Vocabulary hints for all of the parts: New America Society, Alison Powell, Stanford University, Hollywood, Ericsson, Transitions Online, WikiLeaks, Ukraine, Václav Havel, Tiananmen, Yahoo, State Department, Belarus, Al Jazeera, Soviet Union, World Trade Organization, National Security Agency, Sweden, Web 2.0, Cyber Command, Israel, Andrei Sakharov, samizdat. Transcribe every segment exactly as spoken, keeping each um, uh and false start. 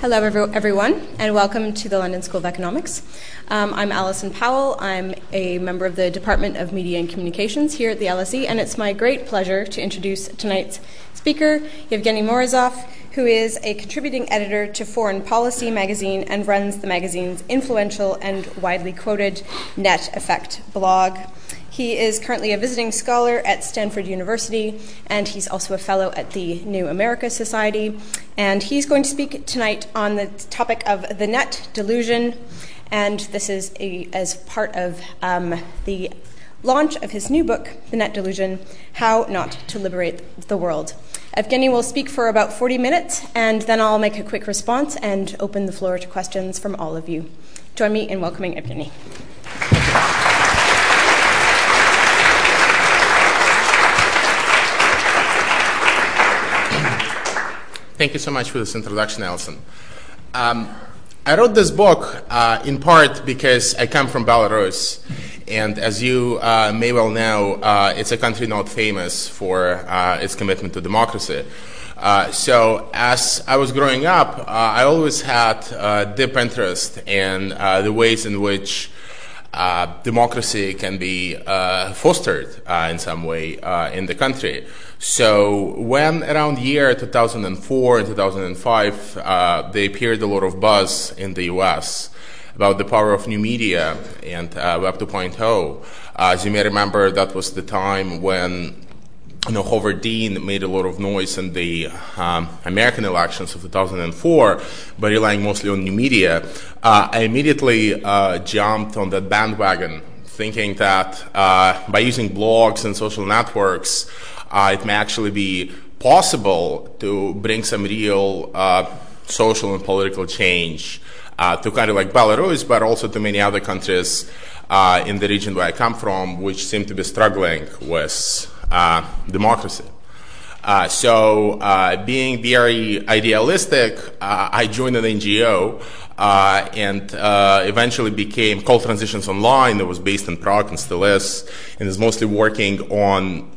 Hello everyone, and welcome to the London School of Economics. Um, I'm Alison Powell. I'm a member of the Department of Media and Communications here at the L S E, and it's my great pleasure to introduce tonight's speaker, Evgeny Morozov, who is a contributing editor to Foreign Policy magazine and runs the magazine's influential and widely quoted Net Effect blog. He is currently a visiting scholar at Stanford University, and he's also a fellow at the New America Society. And he's going to speak tonight on the topic of the net delusion. And this is a, as part of um, the launch of his new book, The Net Delusion, How Not to Liberate the World. Evgeny will speak for about forty minutes, and then I'll make a quick response and open the floor to questions from all of you. Join me in welcoming Evgeny. Thank you so much for this introduction, Alison. Um, I wrote this book uh, in part because I come from Belarus. And as you uh, may well know, uh, it's a country not famous for uh, its commitment to democracy. Uh, so as I was growing up, uh, I always had uh, deep interest in uh, the ways in which uh, democracy can be uh, fostered uh, in some way uh, in the country. So when around year two thousand four and two thousand five, uh, there appeared a lot of buzz in the U S about the power of new media and uh, Web two point oh. Uh, as you may remember, that was the time when you know, Howard Dean made a lot of noise in the um, American elections of two thousand four by relying mostly on new media. Uh, I immediately uh, jumped on that bandwagon, thinking that uh, by using blogs and social networks, Uh, it may actually be possible to bring some real uh, social and political change uh, to kind of like Belarus, but also to many other countries uh, in the region where I come from, which seem to be struggling with uh, democracy. Uh, so uh, being very idealistic, uh, I joined an N G O uh, and uh, eventually became called Transitions Online. It was based in Prague and still is, and is mostly working on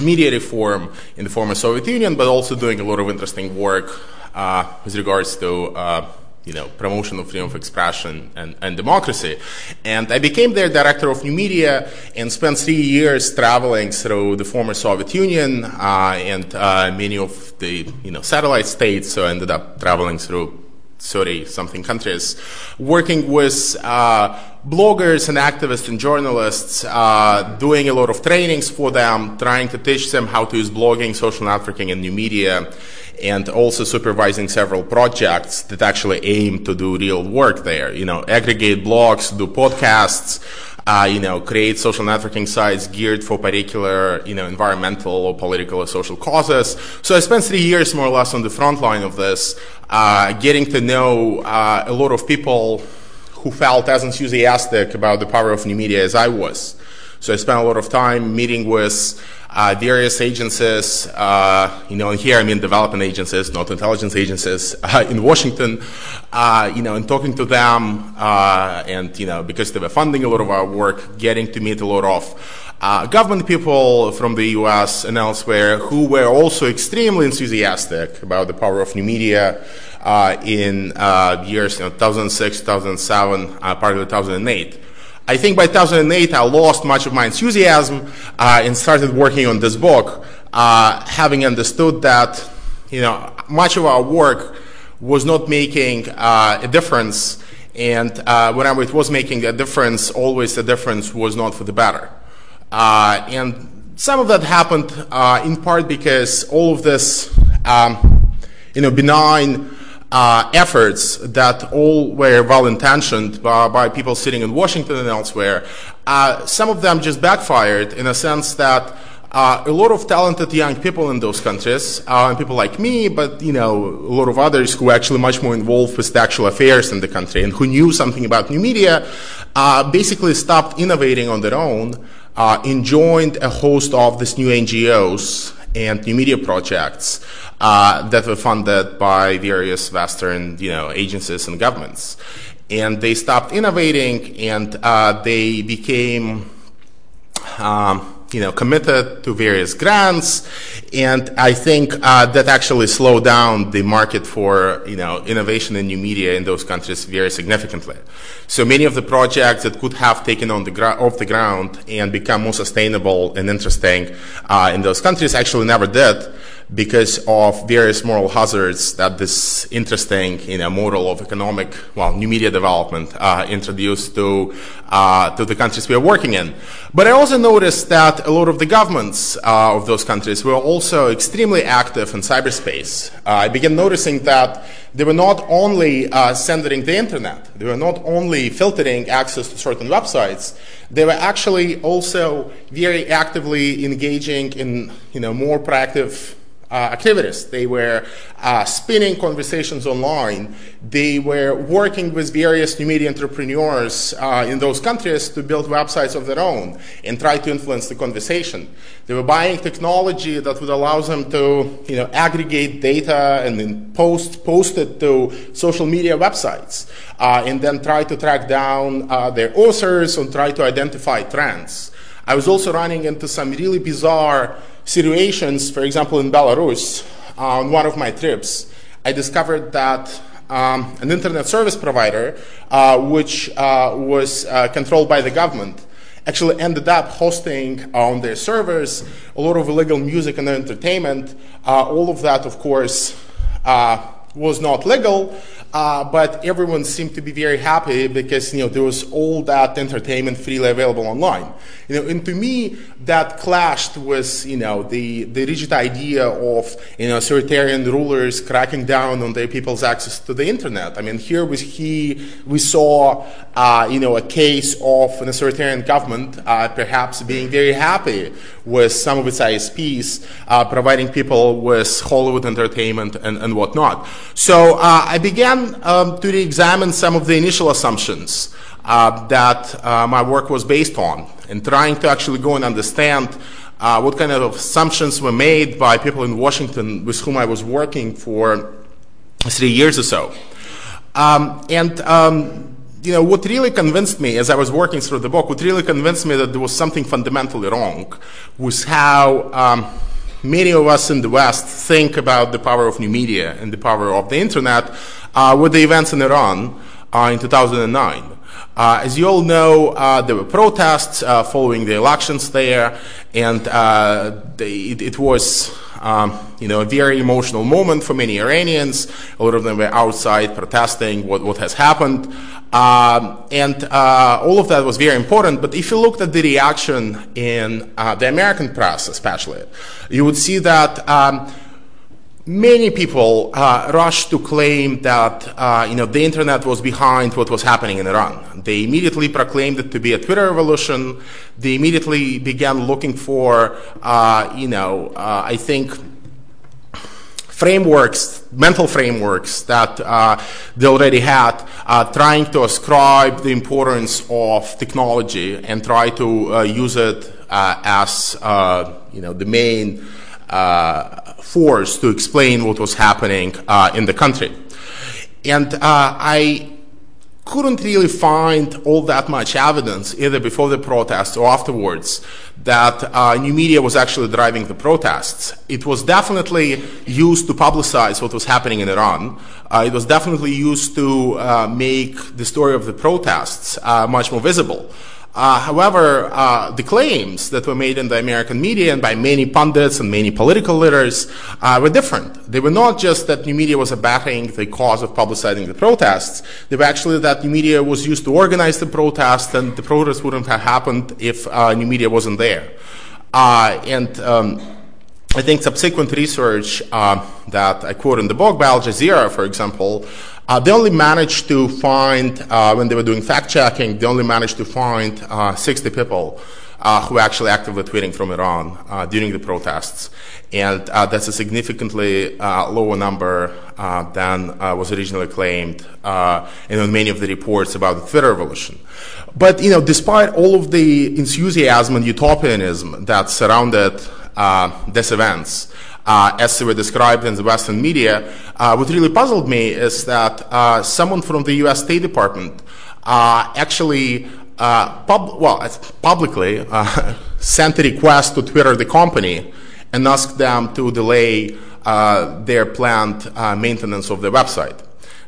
media reform in the former Soviet Union, but also doing a lot of interesting work uh, with regards to uh, you know, promotion of freedom of expression and, and democracy. And I became their director of new media and spent three years traveling through the former Soviet Union uh, and uh, many of the you know, satellite states, so I ended up traveling through thirty-something countries, working with uh, bloggers and activists and journalists, uh, doing a lot of trainings for them, trying to teach them how to use blogging, social networking, and new media, and also supervising several projects that actually aim to do real work there. You know, aggregate blogs, do podcasts, uh, you know, create social networking sites geared for particular, you know, environmental or political or social causes. So I spent three years more or less on the front line of this, uh, getting to know uh, a lot of people who felt as enthusiastic about the power of new media as I was. So I spent a lot of time meeting with uh, various agencies, uh, you know, and here I mean development agencies, not intelligence agencies, uh, in Washington, uh, you know, and talking to them, uh, and, you know, because they were funding a lot of our work, getting to meet a lot of uh, government people from the U S and elsewhere who were also extremely enthusiastic about the power of new media. Uh, in uh, years you know, two thousand six, two thousand seven, uh, part of two thousand eight. I think by two thousand eight, I lost much of my enthusiasm uh, and started working on this book, uh, having understood that you know much of our work was not making uh, a difference, and uh, whenever it was making a difference, always the difference was not for the better. Uh, and some of that happened uh, in part because all of this, um, you know, benign. Uh, efforts that all were well-intentioned by, by people sitting in Washington and elsewhere, uh, some of them just backfired in a sense that uh, a lot of talented young people in those countries, uh, and people like me, but you know, a lot of others who were actually much more involved with the actual affairs in the country and who knew something about new media, uh, basically stopped innovating on their own uh, and joined a host of these new N G Os and new media projects uh, that were funded by various Western, you know, agencies and governments, and they stopped innovating, and uh, they became um, you know, committed to various grants, and I think uh, that actually slowed down the market for, you know, innovation in new media in those countries very significantly. So many of the projects that could have taken on the gr- off the ground and become more sustainable and interesting uh, in those countries actually never did, because of various moral hazards that this interesting, you know, model of economic, well, new media development uh, introduced to uh, to the countries we are working in. But I also noticed that a lot of the governments uh, of those countries were also extremely active in cyberspace. Uh, I began noticing that they were not only uh, censoring the internet, they were not only filtering access to certain websites, they were actually also very actively engaging in, you know, more proactive Uh, activities. They were uh, spinning conversations online. They were working with various new media entrepreneurs uh, in those countries to build websites of their own and try to influence the conversation. They were buying technology that would allow them to, you know, aggregate data and then post, post it to social media websites uh, and then try to track down uh, their authors and try to identify trends. I was also running into some really bizarre situations, for example, in Belarus. Uh, on one of my trips, I discovered that um, an internet service provider, uh, which uh, was uh, controlled by the government, actually ended up hosting on their servers a lot of illegal music and entertainment. Uh, all of that, of course, uh, was not legal, uh, but everyone seemed to be very happy because, you know, there was all that entertainment freely available online. You know, and to me, that clashed with, you know, the, the rigid idea of, you know, authoritarian rulers cracking down on their people's access to the internet. I mean, here was he, we saw, uh, you know, a case of an authoritarian government uh, perhaps being very happy with some of its I S Ps, uh, providing people with Hollywood entertainment and, and whatnot. So uh, I began um, to re-examine some of the initial assumptions uh, that uh, my work was based on, and trying to actually go and understand uh, what kind of assumptions were made by people in Washington with whom I was working for three years or so. Um, and um, you know, what really convinced me as I was working through the book, what really convinced me that there was something fundamentally wrong was how um, many of us in the West think about the power of new media and the power of the internet uh, with the events in Iran uh, in two thousand nine. Uh, as you all know, uh, there were protests uh, following the elections there, and uh, they, it, it was um, you know, a very emotional moment for many Iranians. A lot of them were outside protesting what, what has happened. Um, and uh, all of that was very important, but if you looked at the reaction in uh, the American press especially, you would see that um, many people uh, rushed to claim that uh, you know, the internet was behind what was happening in Iran. They immediately proclaimed it to be a Twitter revolution. They immediately began looking for, uh, you know, uh, I think, frameworks, mental frameworks that uh, they already had, uh, trying to ascribe the importance of technology and try to uh, use it uh, as, uh, you know, the main Uh, force to explain what was happening uh, in the country. And uh, I couldn't really find all that much evidence, either before the protests or afterwards, that uh, new media was actually driving the protests. It was definitely used to publicize what was happening in Iran. Uh, it was definitely used to uh, make the story of the protests uh, much more visible. Uh, however, uh, the claims that were made in the American media and by many pundits and many political leaders uh, were different. They were not just that new media was abetting the cause of publicizing the protests. They were actually that new media was used to organize the protests, and the protests wouldn't have happened if uh, new media wasn't there. Uh, and um, I think subsequent research uh, that I quote in the book by Al Jazeera, for example, Uh, they only managed to find, uh, when they were doing fact-checking, they only managed to find uh, sixty people uh, who were actually actively tweeting from Iran uh, during the protests. And uh, that's a significantly uh, lower number uh, than uh, was originally claimed uh, in many of the reports about the Twitter revolution. But, you know, despite all of the enthusiasm and utopianism that surrounded uh, these events, Uh, as they were described in the Western media, uh, what really puzzled me is that uh, someone from the U S State Department uh, actually uh, pub- well, publicly uh, sent a request to Twitter, the company, and asked them to delay uh, their planned uh, maintenance of the website,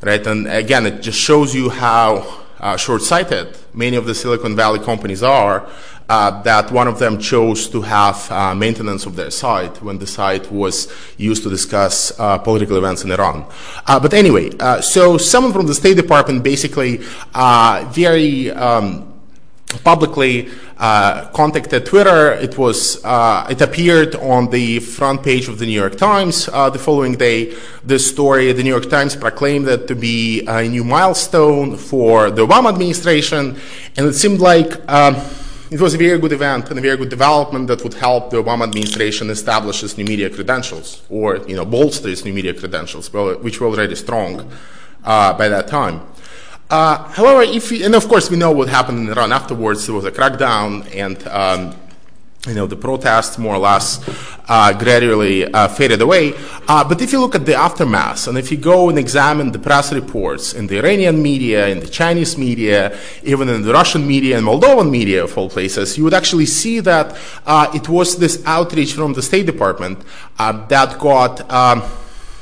right? And again, it just shows you how uh, short-sighted many of the Silicon Valley companies are, uh, that one of them chose to have uh, maintenance of their site when the site was used to discuss uh, political events in Iran. Uh, but anyway, uh, so someone from the State Department basically uh, very um, publicly uh, contacted Twitter. It was uh, it appeared on the front page of the New York Times uh, the following day. This story, the New York Times proclaimed it to be a new milestone for the Obama administration, and it seemed like um, it was a very good event and a very good development that would help the Obama administration establish its new media credentials, or you know, bolster its new media credentials, which were already strong uh, by that time. Uh, however, if we, and of course we know what happened in Iran afterwards. There was a crackdown, and um, you know the protests more or less uh, gradually uh, faded away. Uh, but if you look at the aftermath, and if you go and examine the press reports in the Iranian media, in the Chinese media, even in the Russian media and Moldovan media, of all places, you would actually see that uh, it was this outreach from the State Department uh, that got um,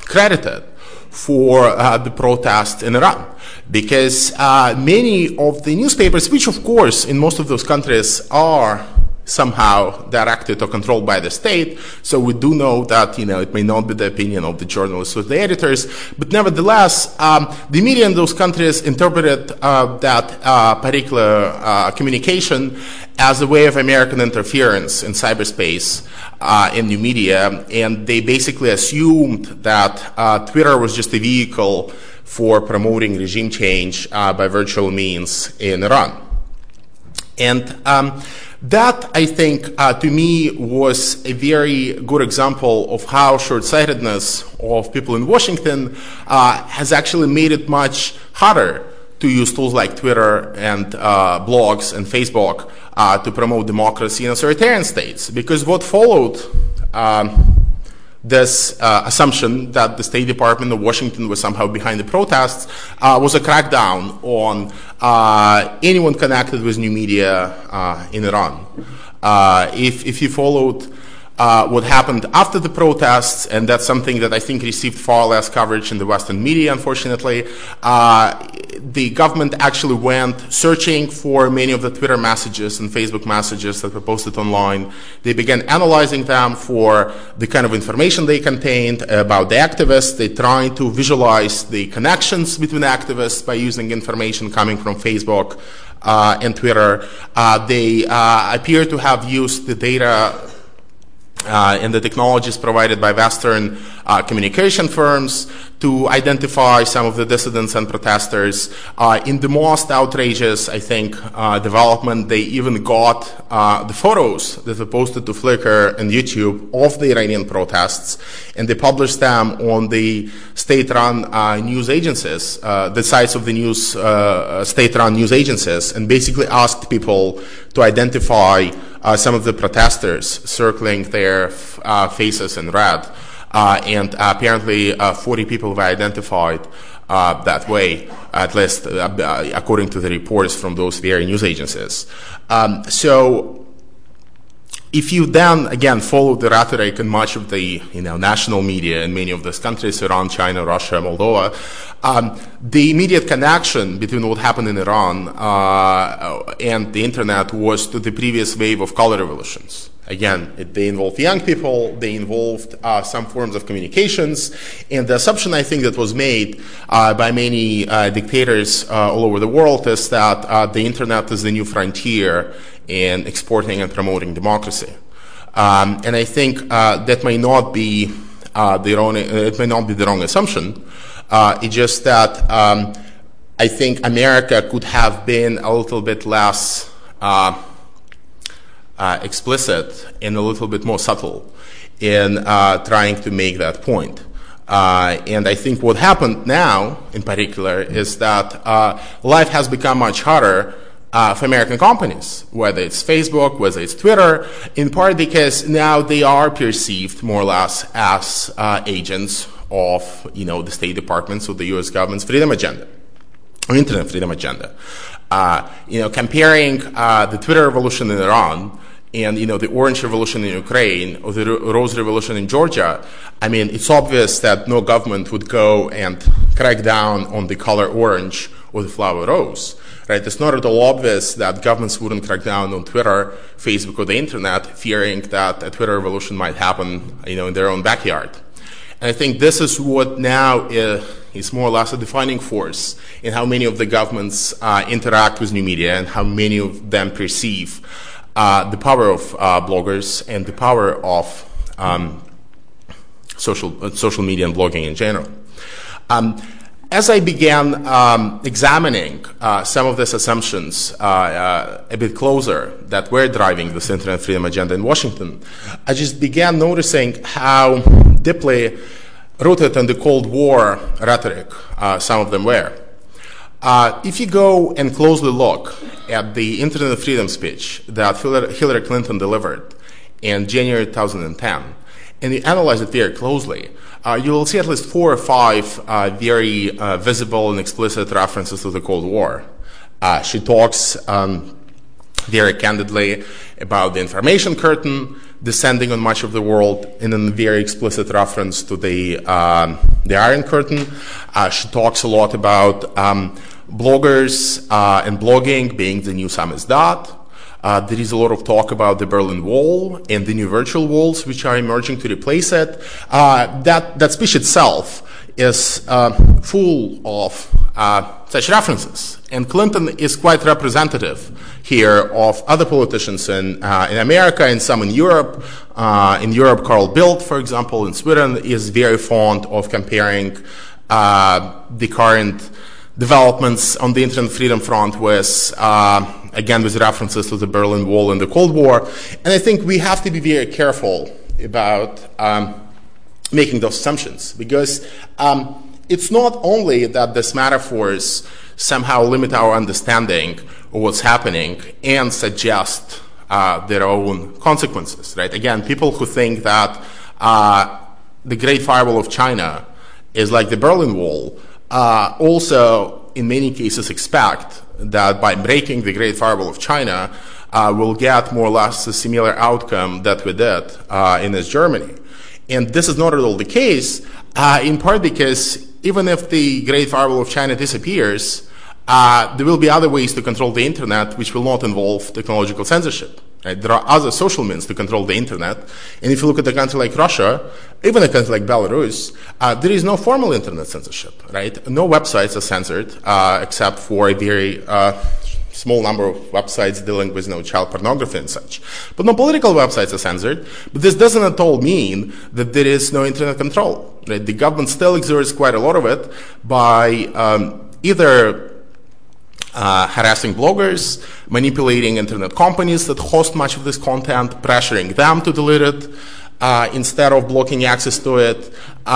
credited for uh, the protests in Iran. Because uh, many of the newspapers, which of course in most of those countries are somehow directed or controlled by the state, so we do know that you know it may not be the opinion of the journalists or the editors, but nevertheless, um, the media in those countries interpreted uh, that uh, particular uh, communication as a way of American interference in cyberspace uh, in new media, and they basically assumed that uh, Twitter was just a vehicle for promoting regime change uh, by virtual means in Iran. And um, that, I think, uh, to me was a very good example of how short-sightedness of people in Washington uh, has actually made it much harder to use tools like Twitter and uh, blogs and Facebook uh, to promote democracy in authoritarian states, because what followed um, this uh, assumption that the State Department of Washington was somehow behind the protests uh, was a crackdown on uh, anyone connected with new media uh, in Iran. Uh, if, if you followed uh, what happened after the protests, and that's something that I think received far less coverage in the Western media, unfortunately, uh, the government actually went searching for many of the Twitter messages and Facebook messages that were posted online. They began analyzing them for the kind of information they contained about the activists. They tried to visualize the connections between activists by using information coming from Facebook uh, and Twitter. Uh, they uh, appear to have used the data Uh, and the technologies provided by Western uh, communication firms to identify some of the dissidents and protesters. Uh, in the most outrageous, I think, uh, development, they even got uh, the photos that were posted to Flickr and YouTube of the Iranian protests, and they published them on the state-run uh, news agencies, uh, the sites of the news uh, state-run news agencies, and basically asked people to identify Uh, some of the protesters, circling their f- uh, faces in red, uh, and uh, apparently uh, forty people were identified uh, that way, at least uh, according to the reports from those very news agencies. Um, so, if you then again follow the rhetoric in much of the you know national media in many of these countries, Iran, China, Russia, Moldova, um, the immediate connection between what happened in Iran uh, and the internet was to the previous wave of color revolutions. Again, it, they involved young people, they involved uh, some forms of communications, and the assumption I think that was made uh, by many uh, dictators uh, all over the world is that uh, the internet is the new frontier in exporting and promoting democracy. Um, and I think uh, that may not be uh, the wrong, it may not be the wrong assumption. Uh, it's just that um, I think America could have been a little bit less uh, uh, explicit and a little bit more subtle in uh, trying to make that point. Uh, and I think what happened now, in particular, is that uh, life has become much harder Uh, for American companies, whether it's Facebook, whether it's Twitter, in part because now they are perceived more or less as uh, agents of, you know, the State Department's or the U S government's freedom agenda. or internet freedom agenda. Uh, you know, comparing uh, the Twitter revolution in Iran and, you know, the Orange Revolution in Ukraine or the Rose Revolution in Georgia, I mean, it's obvious that no government would go and crack down on the color orange or the flower rose, right? It's not at all obvious that governments wouldn't crack down on Twitter, Facebook, or the internet, fearing that a Twitter revolution might happen, you know, in their own backyard. And I think this is what now is, is more or less a defining force in how many of the governments uh, interact with new media and how many of them perceive Uh, the power of uh, bloggers and the power of um, social uh, social media and blogging in general. Um, as I began um, examining uh, some of these assumptions uh, uh, a bit closer that were driving this internet freedom agenda in Washington, I just began noticing how deeply rooted in the Cold War rhetoric uh, some of them were. Uh, if you go and closely look at the Internet Freedom speech that Hillary Clinton delivered in January two thousand ten, and you analyze it very closely, uh, you will see at least four or five uh, very uh, visible and explicit references to the Cold War. Uh, she talks um, very candidly about the information curtain descending on much of the world, and in a very explicit reference to the uh, the Iron Curtain. Uh, she talks a lot about um, bloggers uh, and blogging being the new samizdat. Uh, there is a lot of talk about the Berlin Wall and the new virtual walls which are emerging to replace it. Uh, that, that speech itself is uh, full of uh, such references. And Clinton is quite representative here of other politicians in, uh, in America and some in Europe. Uh, in Europe, Carl Bildt, for example, in Sweden, is very fond of comparing uh, the current developments on the internet freedom front with, uh, again, with references to the Berlin Wall and the Cold War. And I think we have to be very careful about um, making those assumptions, because um, it's not only that these metaphors somehow limit our understanding of what's happening and suggest uh, their own consequences, right? Again, people who think that uh, the Great Firewall of China is like the Berlin Wall Uh, also, in many cases, expect that by breaking the Great Firewall of China, uh, we'll get more or less a similar outcome that we did uh, in East Germany. And this is not at all the case, uh, in part because even if the Great Firewall of China disappears, uh, there will be other ways to control the internet which will not involve technological censorship. Right? There are other social means to control the internet. And if you look at a country like Russia, even a country like Belarus, uh, there is no formal internet censorship, right? No websites are censored, uh, except for a very uh, small number of websites dealing with, you know, child pornography and such. But no political websites are censored. But this doesn't at all mean that there is no internet control, right? The government still exerts quite a lot of it by um, either Uh, harassing bloggers, manipulating internet companies that host much of this content, pressuring them to delete it uh, instead of blocking access to it.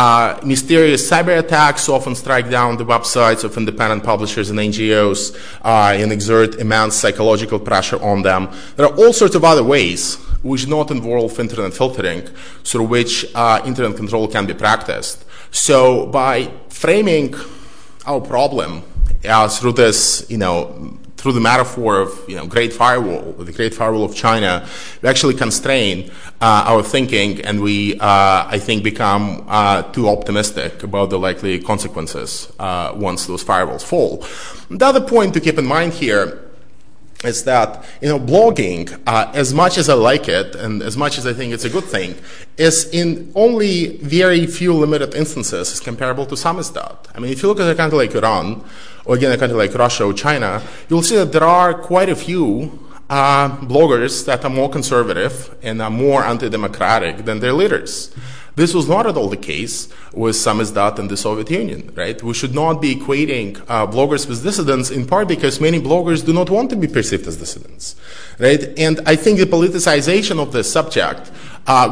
Uh, mysterious cyber attacks often strike down the websites of independent publishers and N G Os uh, and exert immense psychological pressure on them. There are all sorts of other ways which do not involve internet filtering through which uh, internet control can be practiced. So by framing our problem Uh, through this, you know, through the metaphor of, you know, Great Firewall, the Great Firewall of China, we actually constrain uh, our thinking, and we, uh, I think, become uh, too optimistic about the likely consequences uh, once those firewalls fall. The other point to keep in mind here is that, you know, blogging, uh, as much as I like it and as much as I think it's a good thing, is in only very few limited instances is comparable to samizdat. I mean, if you look at a country like Iran, or again a country like Russia or China, you'll see that there are quite a few uh, bloggers that are more conservative and are more anti-democratic than their leaders. This was not at all the case with samizdat in the Soviet Union, right? We should not be equating uh, bloggers with dissidents, in part because many bloggers do not want to be perceived as dissidents, right? And I think the politicization of this subject uh,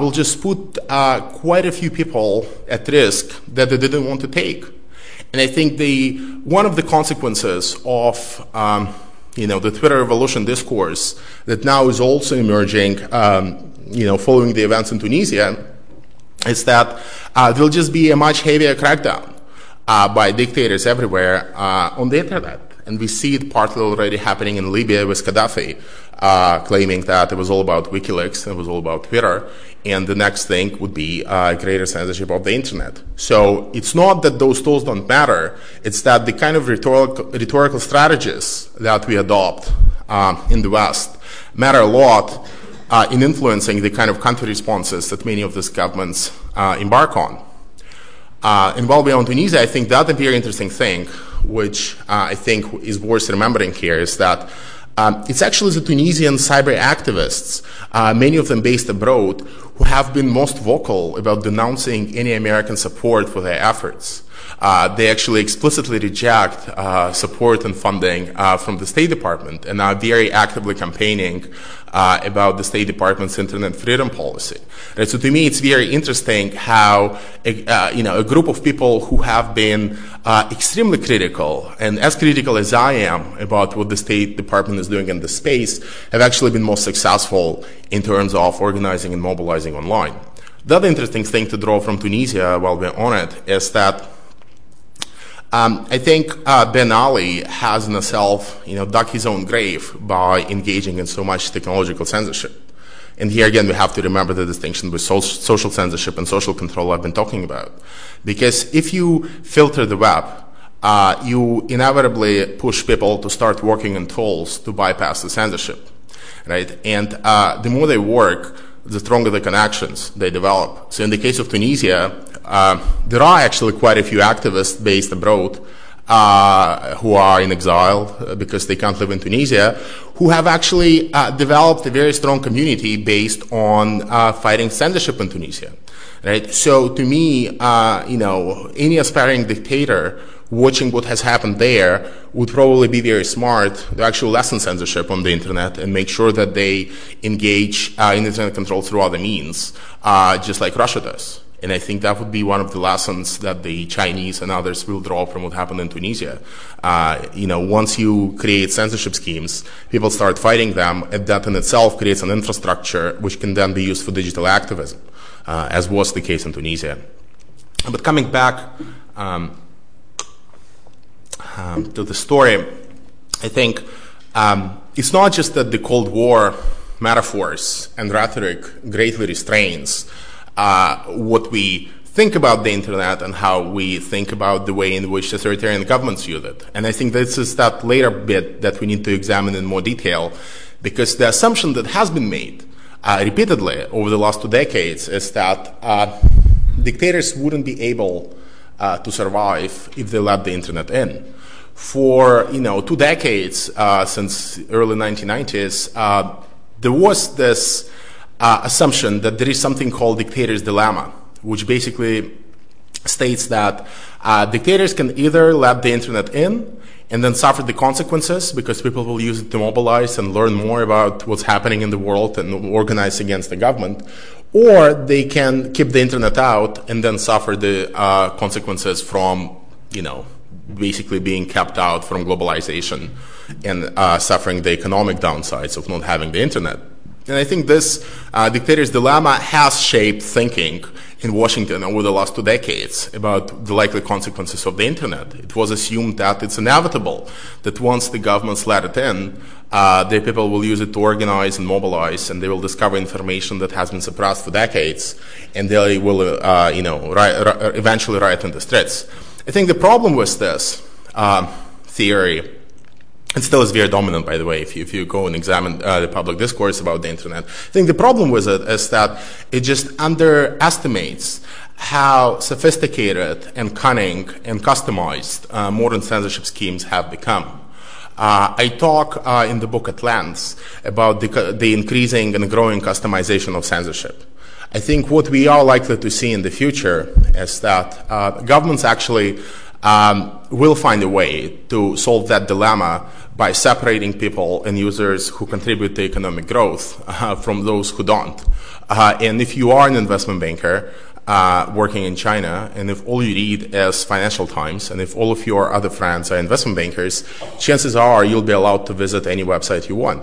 will just put uh, quite a few people at risk that they didn't want to take. And I think the one of the consequences of um, you know, the Twitter revolution discourse that now is also emerging, um, you know, following the events in Tunisia, is that uh, there will just be a much heavier crackdown uh, by dictators everywhere uh, on the internet. And we see it partly already happening in Libya with Gaddafi, uh, claiming that it was all about WikiLeaks, it was all about Twitter, and the next thing would be uh, greater censorship of the internet. So it's not that those tools don't matter, it's that the kind of rhetorical, rhetorical strategies that we adopt um, in the West matter a lot uh, in influencing the kind of country responses that many of these governments uh, embark on. Uh, and while we're on Tunisia, I think the other very interesting thing, which uh, I think is worth remembering here, is that um, it's actually the Tunisian cyber activists, uh, many of them based abroad, who have been most vocal about denouncing any American support for their efforts. Uh, they actually explicitly reject uh, support and funding uh, from the State Department and are very actively campaigning Uh, about the State Department's internet freedom policy. Right? So to me, it's very interesting how a, uh, you know, a group of people who have been uh, extremely critical, and as critical as I am about what the State Department is doing in this space, have actually been more successful in terms of organizing and mobilizing online. The other interesting thing to draw from Tunisia while we're on it is that Um, I think uh, Ben Ali has in himself, you know, dug his own grave by engaging in so much technological censorship. And here again, we have to remember the distinction with so- social censorship and social control I've been talking about. Because if you filter the web, uh, you inevitably push people to start working on tools to bypass the censorship, right? And uh, the more they work, the stronger the connections they develop. So in the case of Tunisia, uh, there are actually quite a few activists based abroad uh, who are in exile because they can't live in Tunisia, who have actually uh, developed a very strong community based on uh, fighting censorship in Tunisia. Right? So to me, uh, you know, any aspiring dictator watching what has happened there would probably be very smart to actually lessen censorship on the internet and make sure that they engage uh, in internet control through other means, uh, just like Russia does. And I think that would be one of the lessons that the Chinese and others will draw from what happened in Tunisia. Uh, you know, once you create censorship schemes, people start fighting them, and that in itself creates an infrastructure which can then be used for digital activism, uh, as was the case in Tunisia. But coming back Um, Um, to the story, I think um, it's not just that the Cold War metaphors and rhetoric greatly restrains uh, what we think about the internet and how we think about the way in which authoritarian governments use it. And I think this is that later bit that we need to examine in more detail, because the assumption that has been made uh, repeatedly over the last two decades is that uh, dictators wouldn't be able Uh, to survive if they let the internet in. For, you know, two decades, uh, since early nineteen nineties, uh, there was this uh, assumption that there is something called dictator's dilemma, which basically states that uh, dictators can either let the internet in and then suffer the consequences because people will use it to mobilize and learn more about what's happening in the world and organize against the government, or they can keep the internet out and then suffer the uh, consequences from, you know, basically being kept out from globalization and uh, suffering the economic downsides of not having the internet. And I think this uh, dictator's dilemma has shaped thinking in Washington over the last two decades about the likely consequences of the internet. It was assumed that it's inevitable that once the governments let it in, uh, the people will use it to organize and mobilize, and they will discover information that has been suppressed for decades, and they will, uh, you know, ri- ri- eventually riot in the streets. I think the problem with this uh, theory, it still is very dominant, by the way, if you, if you go and examine uh, the public discourse about the internet. I think the problem with it is that it just underestimates how sophisticated and cunning and customized uh, modern censorship schemes have become. Uh, I talk uh, in the book at length about the, the increasing and growing customization of censorship. I think what we are likely to see in the future is that uh, governments actually Um, will find a way to solve that dilemma by separating people and users who contribute to economic growth uh, from those who don't. Uh, and if you are an investment banker uh, working in China, and if all you read is Financial Times, and if all of your other friends are investment bankers, chances are you'll be allowed to visit any website you want.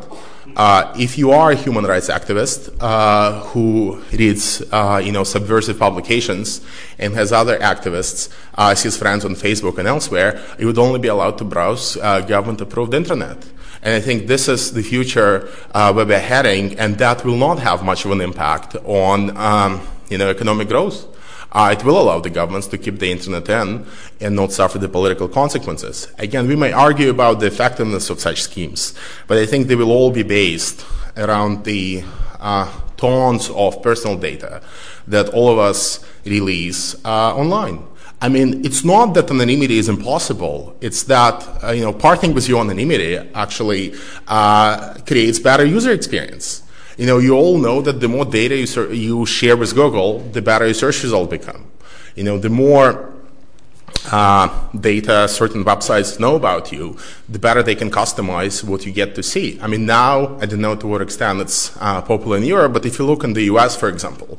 Uh, if you are a human rights activist uh, who reads, uh, you know, subversive publications and has other activists, uh, sees friends on Facebook and elsewhere, you would only be allowed to browse uh, government-approved internet. And I think this is the future uh, where we're heading, and that will not have much of an impact on, um, you know, economic growth. Uh, it will allow the governments to keep the internet in and not suffer the political consequences. Again, we may argue about the effectiveness of such schemes, but I think they will all be based around the uh, tons of personal data that all of us release uh, online. I mean, it's not that anonymity is impossible. It's that, uh, you know, parting with your anonymity actually uh, creates better user experience. You know, you all know that the more data you, ser- you share with Google, the better your search results become. You know, the more uh, data certain websites know about you, the better they can customize what you get to see. I mean, now, I don't know to what extent it's uh, popular in Europe, but if you look in the U S, for example,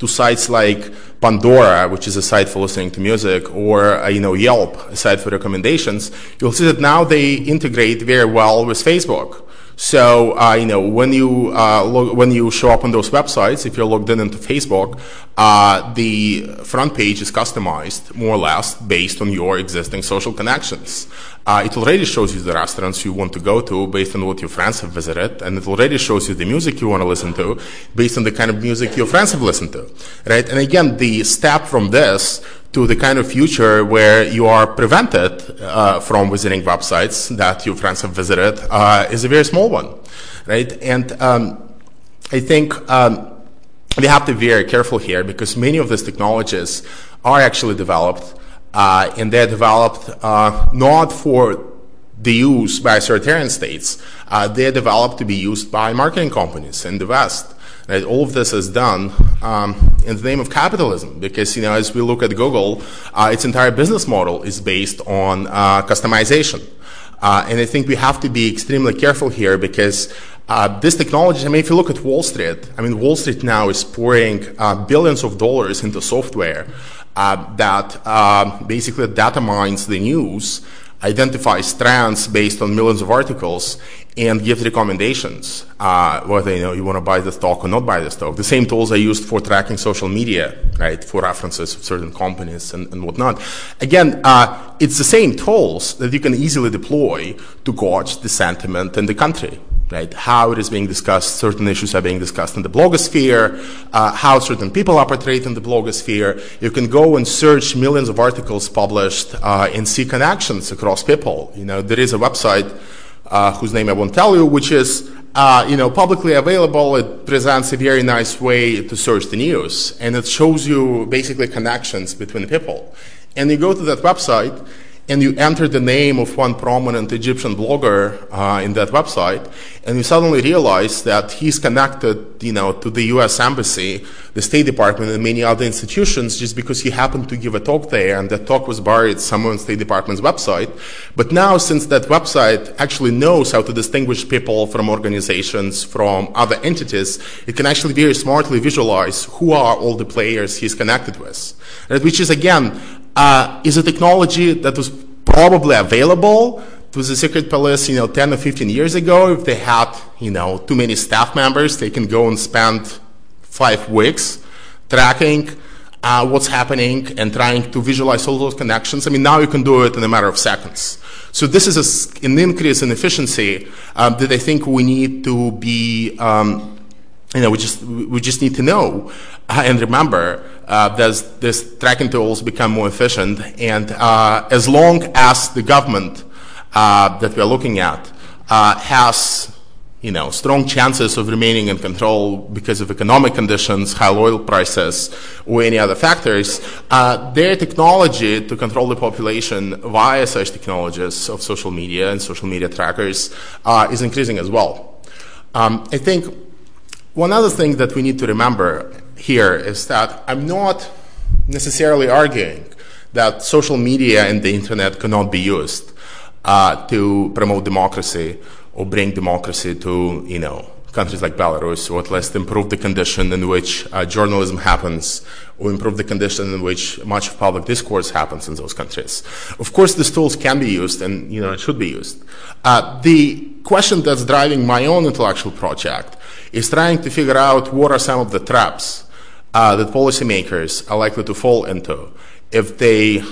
to sites like Pandora, which is a site for listening to music, or uh, you know, Yelp, a site for recommendations, you'll see that now they integrate very well with Facebook. So, uh, you know, when you, uh, log- when you show up on those websites, if you're logged in into Facebook, uh, the front page is customized more or less based on your existing social connections. Uh, it already shows you the restaurants you want to go to based on what your friends have visited, and it already shows you the music you want to listen to based on the kind of music your friends have listened to, right? And again, the step from this to the kind of future where you are prevented uh, from visiting websites that your friends have visited uh, is a very small one, right? And um, I think um, we have to be very careful here because many of these technologies are actually developed uh, and they're developed uh, not for the use by authoritarian states. Uh, they're developed to be used by marketing companies in the West. Right, all of this is done um, in the name of capitalism, because you know, as we look at Google, uh, its entire business model is based on uh, customization, uh, and I think we have to be extremely careful here because uh, this technology. I mean, if you look at Wall Street, I mean, Wall Street now is pouring uh, billions of dollars into software uh, that uh, basically data mines the news, identifies trends based on millions of articles, and gives recommendations, uh, whether you know you want to buy the stock or not buy the stock. The same tools are used for tracking social media, right, for references of certain companies and, and whatnot. Again, uh, it's the same tools that you can easily deploy to gauge the sentiment in the country, right? How it is being discussed, certain issues are being discussed in the blogosphere, uh, how certain people are portrayed in the blogosphere. You can go and search millions of articles published uh, and see connections across people. You know, there is a website Uh, whose name I won't tell you, which is, uh, you know, publicly available. It presents a very nice way to search the news, and it shows you basically connections between people. And you go to that website, and you enter the name of one prominent Egyptian blogger uh, in that website, and you suddenly realize that he's connected, you know, to the U S Embassy, the State Department, and many other institutions just because he happened to give a talk there, and that talk was buried somewhere on the State Department's website. But now, since that website actually knows how to distinguish people from organizations, from other entities, it can actually very smartly visualize who are all the players he's connected with, right? Which is, again, uh, is a technology that was probably available to the secret police, you know, ten or fifteen years ago. If they had, you know, too many staff members, they can go and spend five weeks tracking uh, what's happening and trying to visualize all those connections. I mean, now you can do it in a matter of seconds. So this is a, an increase in efficiency uh, that I think we need to be, um, you know, we just we just need to know uh, and remember. Uh, does this tracking tools become more efficient? And uh, as long as the government uh, that we're looking at uh, has, you know, strong chances of remaining in control because of economic conditions, high oil prices, or any other factors, uh, their technology to control the population via such technologies of social media and social media trackers uh, is increasing as well. Um, I think one other thing that we need to remember here is that I'm not necessarily arguing that social media and the internet cannot be used uh, to promote democracy or bring democracy to, you know, countries like Belarus, or at least improve the condition in which uh, journalism happens will improve the condition in which much of public discourse happens in those countries. Of course, these tools can be used, and you know it should be used. Uh, the question that's driving my own intellectual project is trying to figure out what are some of the traps uh, that policymakers are likely to fall into if they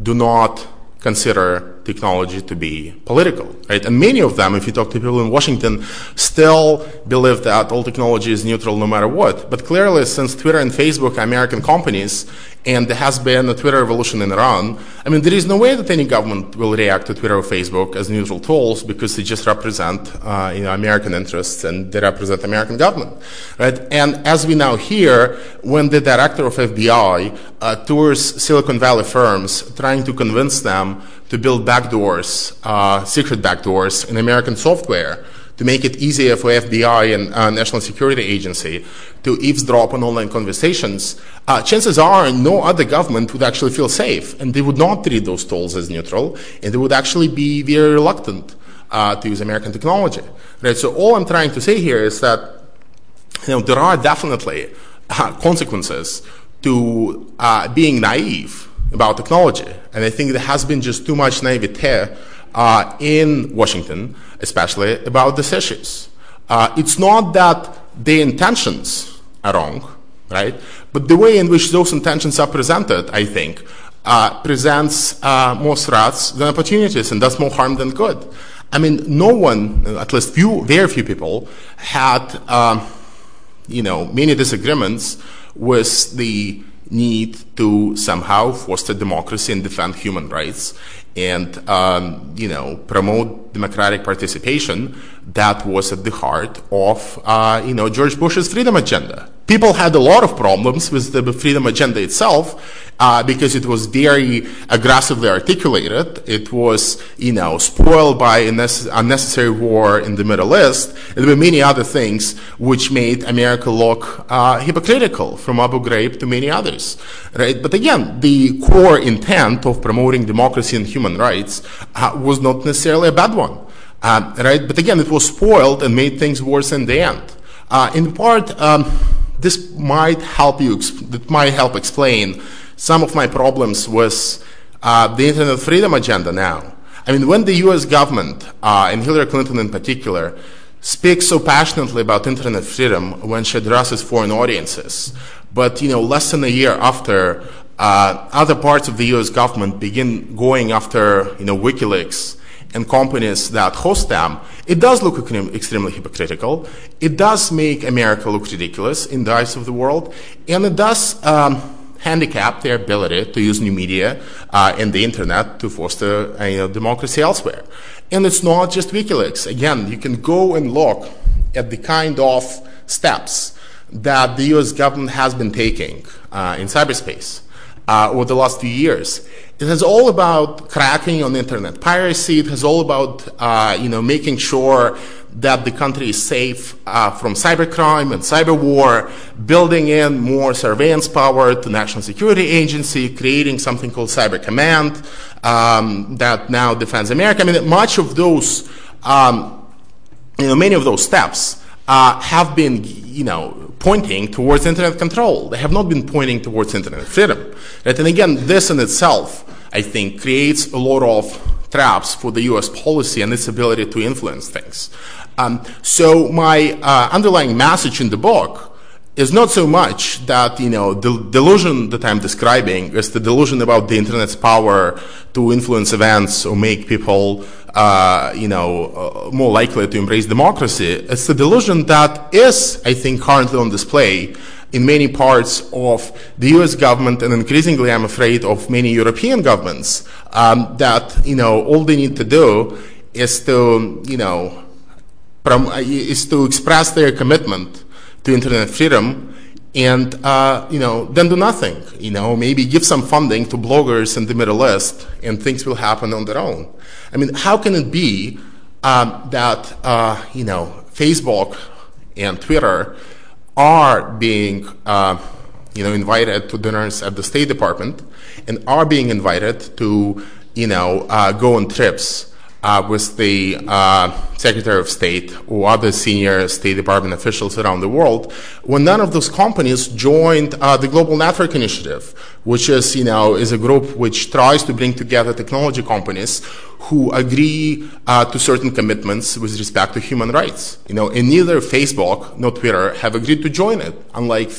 do not consider technology to be political, right? And many of them, if you talk to people in Washington, still believe that all technology is neutral no matter what. But clearly, since Twitter and Facebook are American companies, and there has been a Twitter revolution in Iran, I mean, there is no way that any government will react to Twitter or Facebook as neutral tools because they just represent uh, you know, American interests and they represent American government, right? And as we now hear, when the director of F B I uh, tours Silicon Valley firms trying to convince them to build backdoors, uh, secret backdoors in American software to make it easier for F B I and uh, National Security Agency to eavesdrop on online conversations, uh, chances are no other government would actually feel safe, and they would not treat those tools as neutral, and they would actually be very reluctant uh, to use American technology. Right? So all I'm trying to say here is that you know, there are definitely uh, consequences to uh, being naive about technology, and I think there has been just too much naivete uh, in Washington, especially about these issues. Uh, it's not that their intentions are wrong, right? But the way in which those intentions are presented, I think, uh, presents uh, more threats than opportunities, and does more harm than good. I mean, no one, at least few, very few people, had, um, you know, many disagreements with the need to somehow foster democracy and defend human rights and, um, you know, promote democratic participation that was at the heart of, uh, you know, George Bush's freedom agenda. People had a lot of problems with the freedom agenda itself uh, because it was very aggressively articulated. It was, you know, spoiled by an unnecessary war in the Middle East. And there were many other things which made America look uh, hypocritical, from Abu Ghraib to many others, right? But again, the core intent of promoting democracy and human rights uh, was not necessarily a bad one, uh, right? But again, it was spoiled and made things worse in the end. Uh, in part, um, This might help you. That might help explain some of my problems with uh, the Internet Freedom Agenda now. I mean, when the U S government uh, and Hillary Clinton in particular speaks so passionately about Internet freedom when she addresses foreign audiences, but you know, less than a year after, uh, other parts of the U S government begin going after you know WikiLeaks and companies that host them, it does look extremely hypocritical. It does make America look ridiculous in the eyes of the world, and it does um, handicap their ability to use new media uh, and the internet to foster uh, you know, democracy elsewhere. And it's not just WikiLeaks. Again, you can go and look at the kind of steps that the U S government has been taking uh, in cyberspace uh, over the last few years. It is all about cracking on internet piracy. It is all about, uh, you know, making sure that the country is safe uh, from cybercrime and cyber war, building in more surveillance power to National Security Agency, creating something called Cyber Command um, that now defends America. I mean, much of those, um, you know, many of those steps uh, have been, you know, pointing towards internet control. They have not been pointing towards internet freedom. Right? And again, this in itself, I think, creates a lot of traps for the U S policy and its ability to influence things. Um, so my uh, underlying message in the book is not so much that, you know, the delusion that I'm describing is the delusion about the internet's power to influence events or make people, uh, you know, uh, more likely to embrace democracy. It's the delusion that is, I think, currently on display in many parts of the U S government and increasingly, I'm afraid, of many European governments, um, that, you know, all they need to do is to, you know, prom- is to express their commitment to internet freedom, and uh, you know, then do nothing. You know, maybe give some funding to bloggers in the Middle East, and things will happen on their own. I mean, how can it be um, that uh, you know Facebook and Twitter are being uh, you know invited to dinners at the State Department, and are being invited to you know uh, go on trips uh, with the uh, Secretary of State or other senior State Department officials around the world, when none of those companies joined uh, the Global Network Initiative, which is, you know, is a group which tries to bring together technology companies who agree uh, to certain commitments with respect to human rights. You know, and neither Facebook nor Twitter have agreed to join it, unlike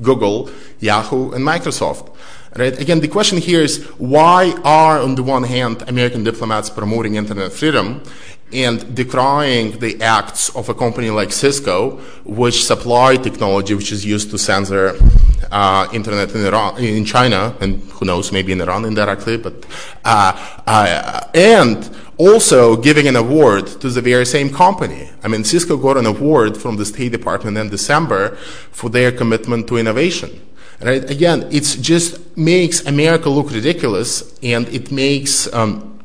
Google, Yahoo, and Microsoft. Right? Again, the question here is, why are, on the one hand, American diplomats promoting internet freedom and decrying the acts of a company like Cisco, which supply technology which is used to censor uh, internet in Iran, in China, and who knows, maybe in Iran indirectly, but uh, uh, and also giving an award to the very same company. I mean, Cisco got an award from the State Department in December for their commitment to innovation. Right? Again, it just makes America look ridiculous, and it makes um,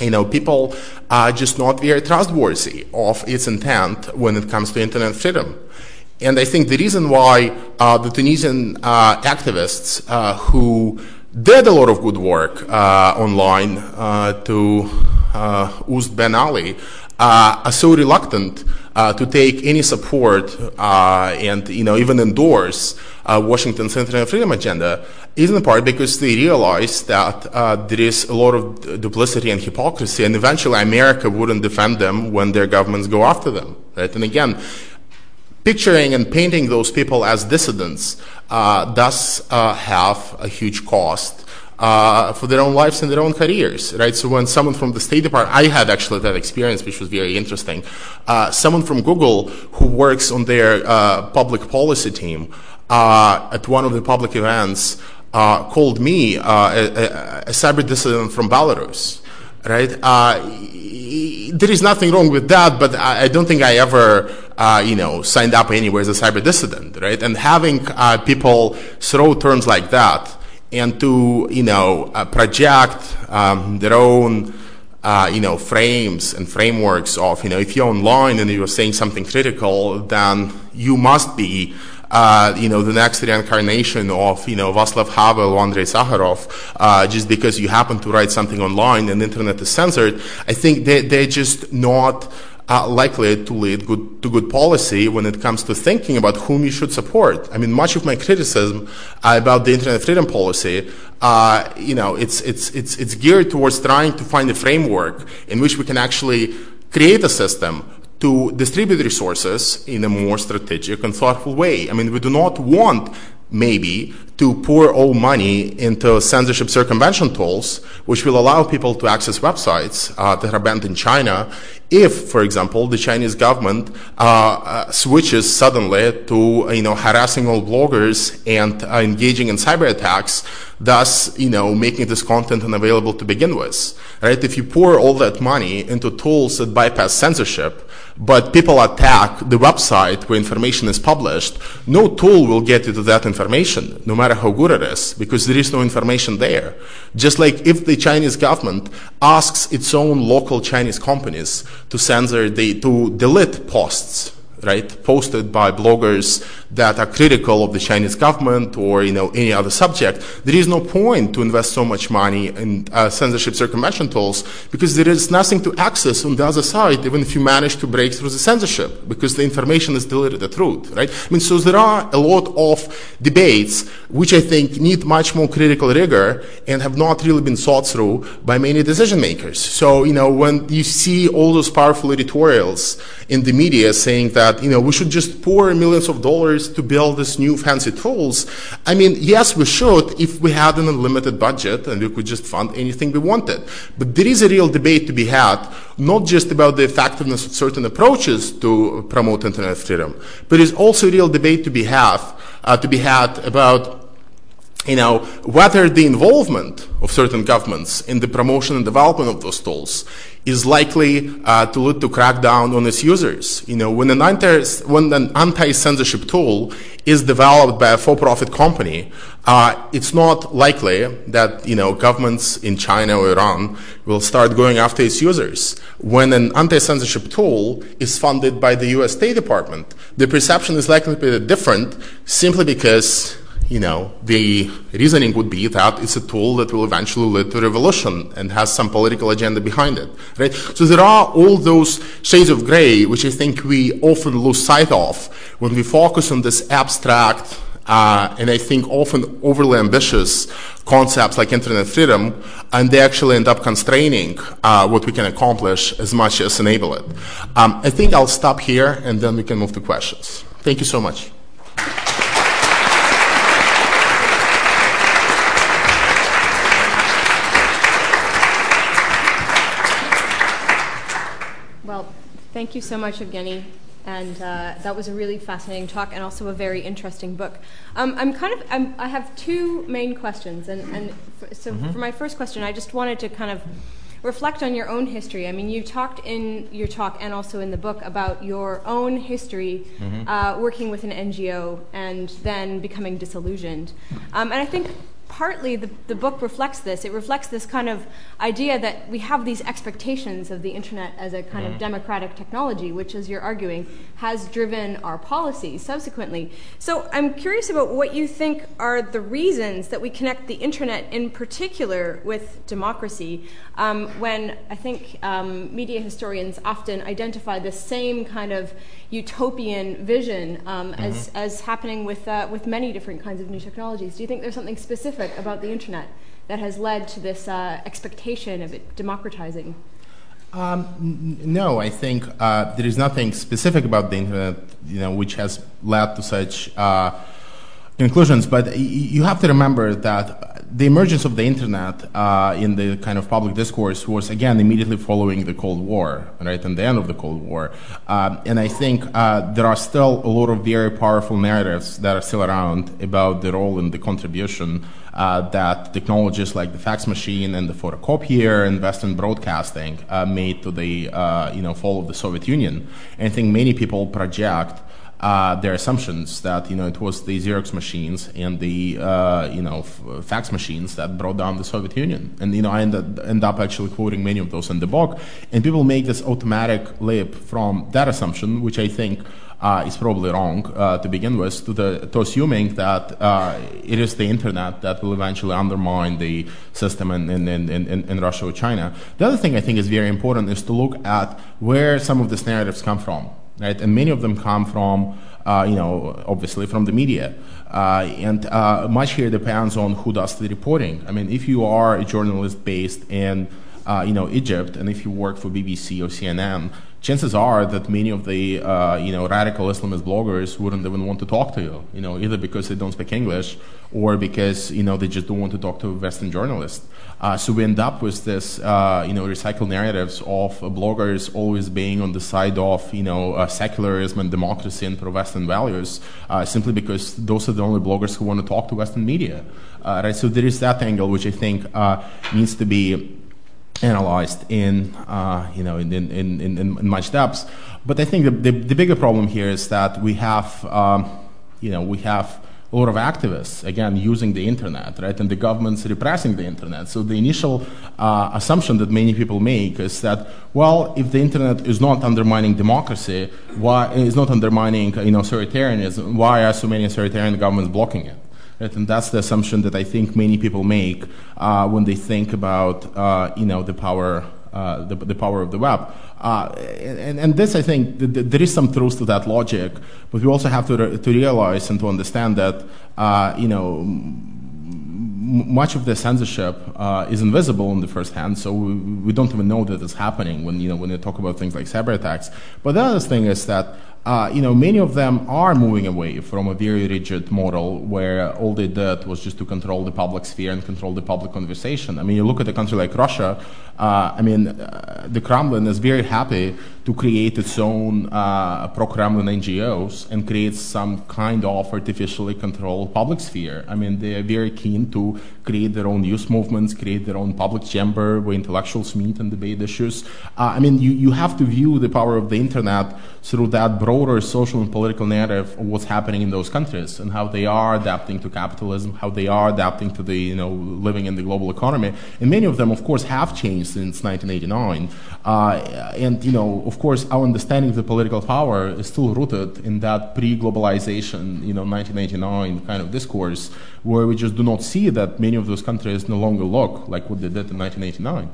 you know people uh, just not very trustworthy of its intent when it comes to internet freedom. And I think the reason why uh, the Tunisian uh, activists uh, who did a lot of good work uh, online uh, to uh, oust Ben Ali uh, are so reluctant Uh, to take any support uh, and, you know, even endorse uh, Washington's internet freedom agenda is in part because they realize that uh, there is a lot of duplicity and hypocrisy, and eventually America wouldn't defend them when their governments go after them, right? And again, picturing and painting those people as dissidents uh, does uh, have a huge cost Uh, for their own lives and their own careers, right? So when someone from the State Department, I had actually that experience, which was very interesting. Uh, someone from Google who works on their uh, public policy team uh, at one of the public events uh, called me uh, a, a cyber dissident from Belarus, right? Uh, there is nothing wrong with that, but I, I don't think I ever Uh, you know, signed up anywhere as a cyber dissident, right? And having uh, people throw terms like that and to, you know, uh, project um, their own, uh, you know, frames and frameworks of, you know, if you're online and you're saying something critical, then you must be, uh, you know, the next reincarnation of, you know, Václav Havel or Andrei Sakharov, uh, just because you happen to write something online and the internet is censored. I think they, they're just not uh, likely to lead good, to good policy when it comes to thinking about whom you should support. I mean, much of my criticism uh, about the internet freedom policy, uh, you know, it's, it's, it's, it's geared towards trying to find a framework in which we can actually create a system to distribute resources in a more strategic and thoughtful way. I mean, we do not want maybe to pour all money into censorship circumvention tools, which will allow people to access websites uh, that are banned in China if, for example, the Chinese government uh, uh, switches suddenly to, you know, harassing all bloggers and uh, engaging in cyber attacks, thus, you know, making this content unavailable to begin with, right? If you pour all that money into tools that bypass censorship, but people attack the website where information is published, no tool will get you to that information, no matter how good it is, because there is no information there. Just like if the Chinese government asks its own local Chinese companies to censor, the, to delete posts, right, posted by bloggers that are critical of the Chinese government or, you know, any other subject, there is no point to invest so much money in uh, censorship circumvention tools, because there is nothing to access on the other side, even if you manage to break through the censorship, because the information is deleted at root, right? I mean, so there are a lot of debates which I think need much more critical rigor and have not really been thought through by many decision makers. So, you know, when you see all those powerful editorials in the media saying that, you know, we should just pour millions of dollars to build these new fancy tools. I mean, yes, we should if we had an unlimited budget and we could just fund anything we wanted. But there is a real debate to be had, not just about the effectiveness of certain approaches to promote internet freedom, but there's also a real debate to be had, uh, to be had about, you know, whether the involvement of certain governments in the promotion and development of those tools is likely uh, to lead to crackdown on its users. You know, when an anti, when an anti-censorship tool is developed by a for-profit company, uh, it's not likely that, you know, governments in China or Iran will start going after its users. When an anti-censorship tool is funded by the U S State Department, the perception is likely to be different, simply because you know, the reasoning would be that it's a tool that will eventually lead to revolution and has some political agenda behind it, right? So there are all those shades of gray, which I think we often lose sight of when we focus on this abstract uh, and I think often overly ambitious concepts like internet freedom, and they actually end up constraining uh, what we can accomplish as much as enable it. Um, I think I'll stop here, and then we can move to questions. Thank you so much. Thank you so much, Evgeny, and uh, that was a really fascinating talk and also a very interesting book. Um, I'm kind of I'm, I have two main questions, and, and f so mm-hmm. for my first question, I just wanted to kind of reflect on your own history. I mean, you talked in your talk and also in the book about your own history mm-hmm. uh, working with an N G O and then becoming disillusioned, um, and I think partly the, the book reflects this. It reflects this kind of idea that we have these expectations of the internet as a kind mm. of democratic technology, which, as you're arguing, has driven our policies subsequently. So I'm curious about what you think are the reasons that we connect the internet in particular with democracy, um, when I think um, media historians often identify the same kind of utopian vision um, mm-hmm. as, as happening with, uh, with many different kinds of new technologies. Do you think there's something specific about the internet that has led to this uh, expectation of it democratizing? Um, no, I think uh, there is nothing specific about the internet, you know, which has led to such uh, conclusions. But you have to remember that the emergence of the internet uh, in the kind of public discourse was, again, immediately following the Cold War, right, and the end of the Cold War. Uh, and I think uh, there are still a lot of very powerful narratives that are still around about the role and the contribution uh, that technologies like the fax machine and the photocopier and Western broadcasting uh, made to the uh, you know, fall of the Soviet Union. And I think many people project Uh, their assumptions that, you know, it was the Xerox machines and the uh, you know f fax machines that brought down the Soviet Union, and you know I end up, end up actually quoting many of those in the book, and people make this automatic leap from that assumption, which I think uh, is probably wrong uh, to begin with, to the to assuming that uh, it is the internet that will eventually undermine the system in in, in, in in Russia or China. The other thing I think is very important is to look at where some of these narratives come from. Right? And many of them come from, uh, you know, obviously from the media. Uh, and uh, much here depends on who does the reporting. I mean, if you are a journalist based in, uh, you know, Egypt, and if you work for B B C or C N N, chances are that many of the, uh, you know, radical Islamist bloggers wouldn't even want to talk to you, you know, either because they don't speak English or because, you know, they just don't want to talk to a Western journalist. Uh, so we end up with this, uh, you know, recycled narratives of uh, bloggers always being on the side of, you know, uh, secularism and democracy and pro-Western values, uh, simply because those are the only bloggers who want to talk to Western media, uh, right? So there is that angle, which I think uh, needs to be analyzed in, uh, you know, in, in, in, in much depth. But I think the, the, the bigger problem here is that we have, um, you know, we have a lot of activists, again, using the internet, right? And the government's repressing the internet. So the initial uh, assumption that many people make is that, well, if the internet is not undermining democracy, why is not undermining, you know, authoritarianism, why are so many authoritarian governments blocking it? Right? And that's the assumption that I think many people make uh, when they think about, uh, you know, the power, uh, the, the power of the web. Uh, and, and this, I think, th th there is some truth to that logic, but we also have to, re to realize and to understand that, uh, you know, much of the censorship uh, is invisible in the first hand, so we, we don't even know that it's happening when, you know, when you talk about things like cyber attacks. But the other thing is that, Uh, you know, many of them are moving away from a very rigid model where all they did was just to control the public sphere and control the public conversation. I mean, you look at a country like Russia, uh, I mean, uh, the Kremlin is very happy to create its own uh, pro-Kremlin N G Os and create some kind of artificially controlled public sphere. I mean, they are very keen to create their own youth movements, create their own public chamber where intellectuals meet and debate issues. Uh, I mean, you, you have to view the power of the internet through that broad broader social and political narrative of what's happening in those countries and how they are adapting to capitalism, how they are adapting to the, you know, living in the global economy. And many of them, of course, have changed since nineteen eighty-nine. Uh, and, you know, of course, our understanding of the political power is still rooted in that pre-globalization, you know, nineteen eighty-nine kind of discourse, where we just do not see that many of those countries no longer look like what they did in nineteen eighty-nine.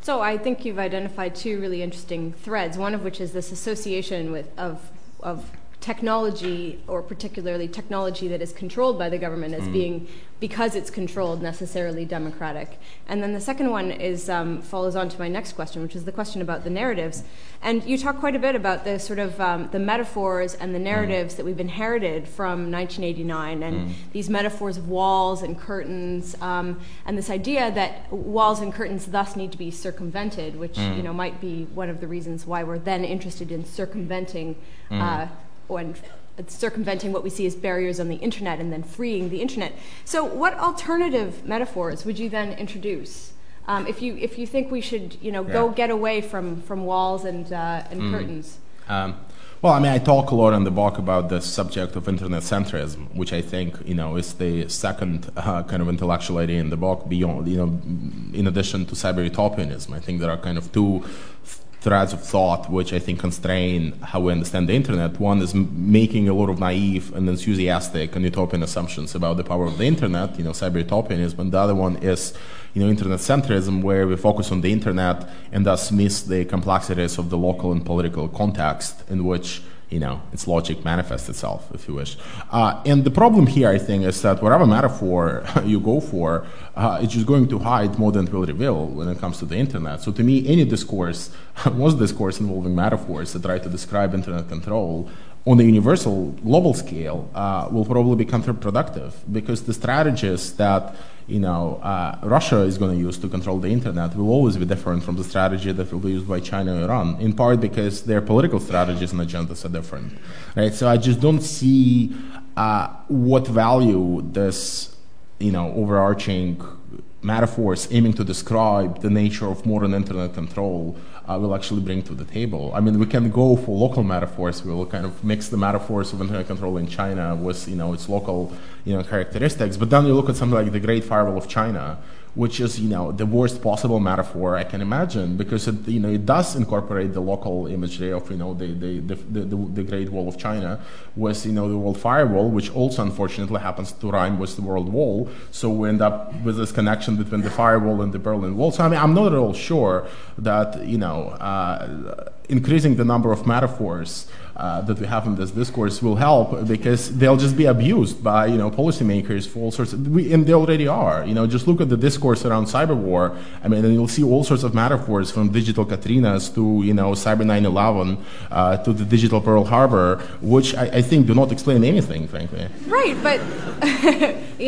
So I think you've identified two really interesting threads, one of which is this association with of of technology, or particularly technology that is controlled by the government, as mm. being, because it's controlled, necessarily democratic. And then the second one is um, follows on to my next question, which is the question about the narratives. And you talk quite a bit about the sort of um, the metaphors and the narratives mm. that we've inherited from nineteen eighty-nine, and mm. these metaphors of walls and curtains, um, and this idea that walls and curtains thus need to be circumvented, which mm. you know might be one of the reasons why we're then interested in circumventing. Mm. Uh, and circumventing what we see as barriers on the internet and then freeing the internet. So what alternative metaphors would you then introduce? Um, if you if you think we should you know yeah. go get away from, from walls and, uh, and mm. curtains? Um, well, I mean, I talk a lot on the blog about the subject of internet centrism, which I think you know is the second uh, kind of intellectual idea in the blog, beyond, you know, in addition to cyber utopianism. I think there are kind of two threads of thought which I think constrain how we understand the internet. One is m- making a lot of naive and enthusiastic and utopian assumptions about the power of the internet, you know, cyber utopianism, and the other one is, you know, internet centrism, where we focus on the internet and thus miss the complexities of the local and political context in which, you know, its logic manifests itself, if you wish. Uh, and the problem here, I think, is that whatever metaphor you go for, uh, it's just going to hide more than it will reveal when it comes to the internet. So to me, any discourse, most discourse involving metaphors that try to describe internet control on a universal global scale uh, will probably be counterproductive, because the strategies that you know, uh, Russia is going to use to control the internet will always be different from the strategy that will be used by China and Iran, in part because their political strategies and agendas are different, right? So I just don't see uh, what value this, you know, overarching metaphors aiming to describe the nature of modern internet control uh, will actually bring to the table. I mean, we can go for local metaphors. We will kind of mix the metaphors of internet control in China with, you know, its local, you know, characteristics. But then you look at something like the Great Firewall of China, which is, you know, the worst possible metaphor I can imagine, because it, you know, it does incorporate the local imagery of, you know, the the, the, the the Great Wall of China with, you know, the World Firewall, which also unfortunately happens to rhyme with the World Wall. So we end up with this connection between the Firewall and the Berlin Wall. So I mean, I'm not at all sure that, you know, uh, increasing the number of metaphors Uh, that we have in this discourse will help, because they'll just be abused by, you know, policymakers for all sorts of, we, and they already are. You know, just look at the discourse around cyber war. I mean, and you'll see all sorts of metaphors, from digital Katrinas to, you know, cyber nine eleven uh, to the digital Pearl Harbor, which I, I think do not explain anything, frankly. Right, but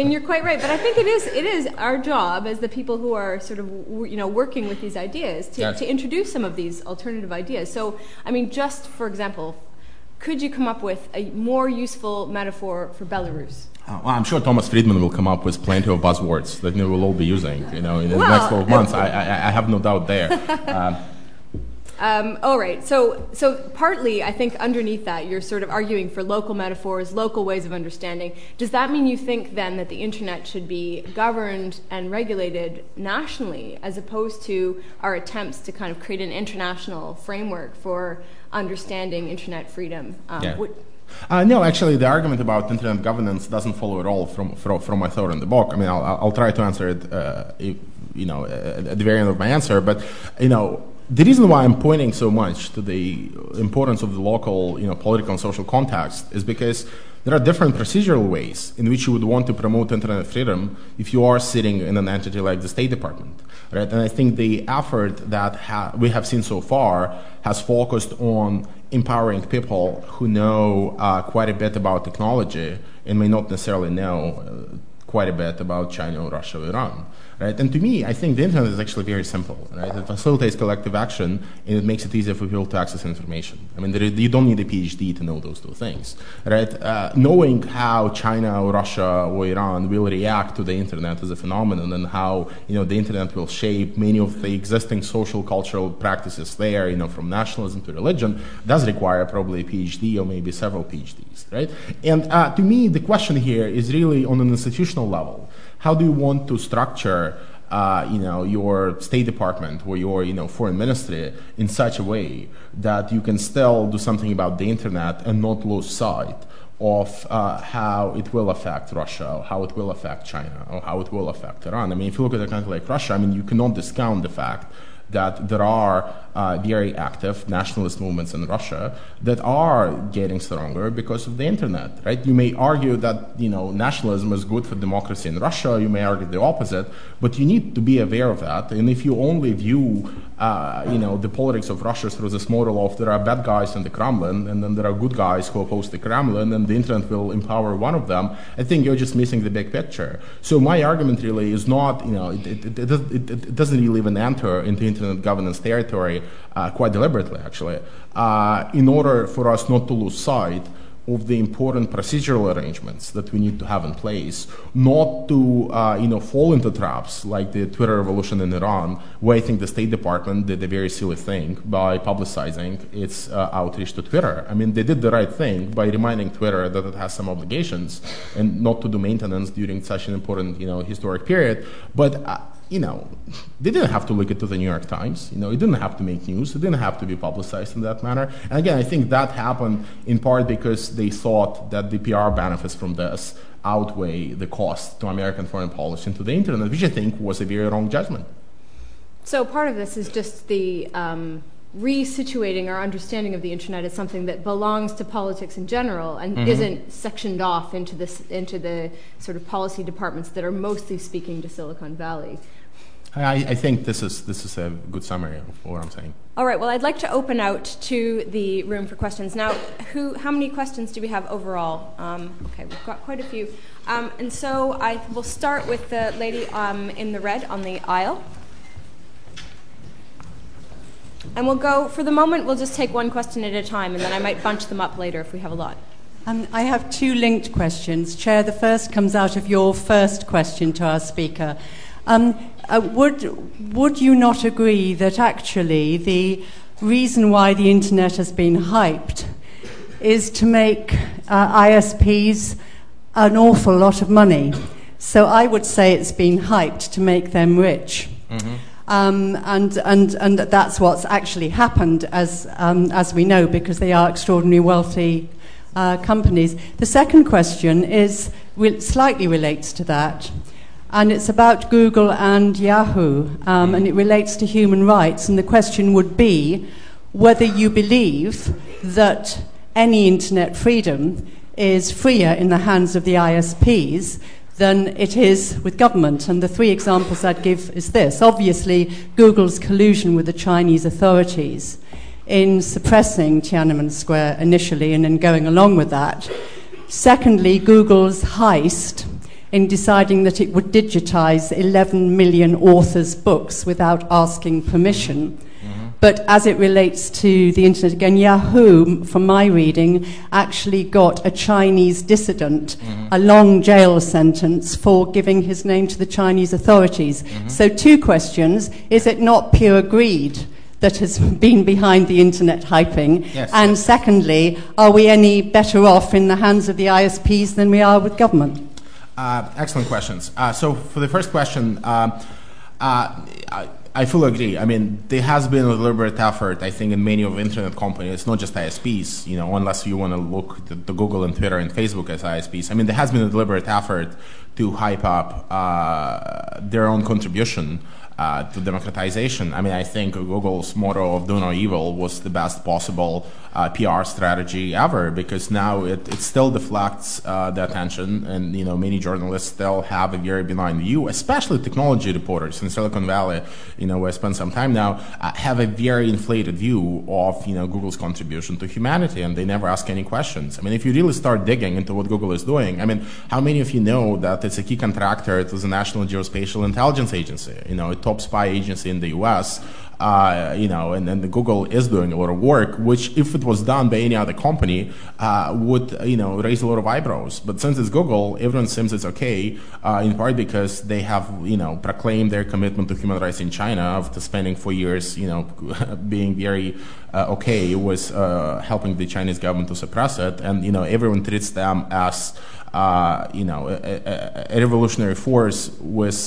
and you're quite right. But I think it is it is our job as the people who are sort of, you know, working with these ideas to, yes. to introduce some of these alternative ideas. So, I mean, just for example, could you come up with a more useful metaphor for Belarus? Uh, well, I'm sure Thomas Friedman will come up with plenty of buzzwords that, you know, we'll all be using, you know, in the well, next twelve months. I, I, I have no doubt there. uh, Um, all right. So, so partly, I think underneath that, you're sort of arguing for local metaphors, local ways of understanding. Does that mean you think then that the internet should be governed and regulated nationally, as opposed to our attempts to kind of create an international framework for understanding internet freedom? Um, yeah. Would, Uh, no, actually, the argument about internet governance doesn't follow at all from from, from my thought in the book. I mean, I'll, I'll try to answer it, uh, if, you know, at the very end of my answer. But, you know, the reason why I'm pointing so much to the importance of the local, you know, political and social context is because there are different procedural ways in which you would want to promote internet freedom if you are sitting in an entity like the State Department, right? And I think the effort that ha- we have seen so far has focused on empowering people who know uh, quite a bit about technology and may not necessarily know uh, quite a bit about China, Russia, Iran, right? And to me, I think the internet is actually very simple, right? It facilitates collective action, and it makes it easier for people to access information. I mean, there is, you don't need a PhD to know those two things, right? Uh, knowing how China, or Russia, or Iran will react to the internet as a phenomenon, and how, you know, the internet will shape many of the existing social, cultural practices there, you know, from nationalism to religion, does require probably a PhD or maybe several PhDs, right? And uh, to me, the question here is really on an institutional level. How do you want to structure uh, you know, your State Department or your, you know, Foreign Ministry in such a way that you can still do something about the internet and not lose sight of uh, how it will affect Russia, or how it will affect China, or how it will affect Iran. I mean, if you look at a country like Russia, I mean, you cannot discount the fact that there are uh, very active nationalist movements in Russia that are getting stronger because of the internet, right? You may argue that, you know, nationalism is good for democracy in Russia. You may argue the opposite, but you need to be aware of that. And if you only view, uh, you know, the politics of Russia through this model of there are bad guys in the Kremlin and then there are good guys who oppose the Kremlin and the internet will empower one of them, I think you're just missing the big picture. So my argument really is not, you know, it, it, it, it, it doesn't really even enter into internet governance territory uh, quite deliberately, actually, uh, in order for us not to lose sight of the important procedural arrangements that we need to have in place, not to uh, you know, fall into traps like the Twitter revolution in Iran, where I think the State Department did a very silly thing by publicizing its uh, outreach to Twitter. I mean, they did the right thing by reminding Twitter that it has some obligations and not to do maintenance during such an important, you know, historic period. But uh, you know, they didn't have to leak it to the New York Times. You know, it didn't have to make news. It didn't have to be publicized in that manner. And again, I think that happened in part because they thought that the P R benefits from this outweigh the cost to American foreign policy and to the internet, which I think was a very wrong judgment. So part of this is just the um, resituating our understanding of the internet as something that belongs to politics in general and mm-hmm. isn't sectioned off into this into the sort of policy departments that are mostly speaking to Silicon Valley. I, I think this is this is a good summary of what I'm saying. All right. Well, I'd like to open out to the room for questions now. Who? How many questions do we have overall? Um, okay, we've got quite a few, um, and so I will start with the lady um, in the red on the aisle, and we'll go for the moment. We'll just take one question at a time, and then I might bunch them up later if we have a lot. Um, I have two linked questions, Chair. The first comes out of your first question to our speaker. Um, uh, would would you not agree that actually the reason why the internet has been hyped is to make uh, I S Ps an awful lot of money? So I would say it's been hyped to make them rich, mm-hmm. um, and and and that's what's actually happened, as um, as we know, because they are extraordinarily wealthy uh, companies. The second question is slightly relates to that. And it's about Google and Yahoo, um, and it relates to human rights. And the question would be whether you believe that any internet freedom is freer in the hands of the I S Ps than it is with government. And the three examples I'd give is this. Obviously, Google's collusion with the Chinese authorities in suppressing Tiananmen Square initially and in going along with that. Secondly, Google's heist in deciding that it would digitize eleven million authors' books without asking permission. Mm-hmm. But as it relates to the internet, again, Yahoo, from my reading, actually got a Chinese dissident mm-hmm. a long jail sentence for giving his name to the Chinese authorities. Mm-hmm. So two questions. Is it not pure greed that has been behind the internet hyping? Yes, and yes. Secondly, are we any better off in the hands of the I S Ps than we are with government? Uh, excellent questions. Uh, so for the first question, uh, uh, I, I fully agree. I mean, there has been a deliberate effort, I think, in many of internet companies, not just I S Ps, you know, unless you want to look at the Google and Twitter and Facebook as I S Ps. I mean, there has been a deliberate effort to hype up uh, their own contribution Uh, to democratization. I mean, I think Google's motto of do no evil was the best possible uh, P R strategy ever, because now it, it still deflects uh, the attention, and you know, many journalists still have a very benign view, especially technology reporters in Silicon Valley, you know, where I spent some time now, uh, have a very inflated view of, you know, Google's contribution to humanity, and they never ask any questions. I mean, if you really start digging into what Google is doing, I mean, how many of you know that it's a key contractor to the National Geospatial Intelligence Agency? You know, it top spy agency in the U S, uh, you know, and then Google is doing a lot of work, which if it was done by any other company, uh, would, you know, raise a lot of eyebrows. But since it's Google, everyone seems it's okay, uh, in part because they have, you know, proclaimed their commitment to human rights in China after spending four years, you know, being very uh, okay with uh, helping the Chinese government to suppress it. And, you know, everyone treats them as, uh, you know, a, a, a revolutionary force with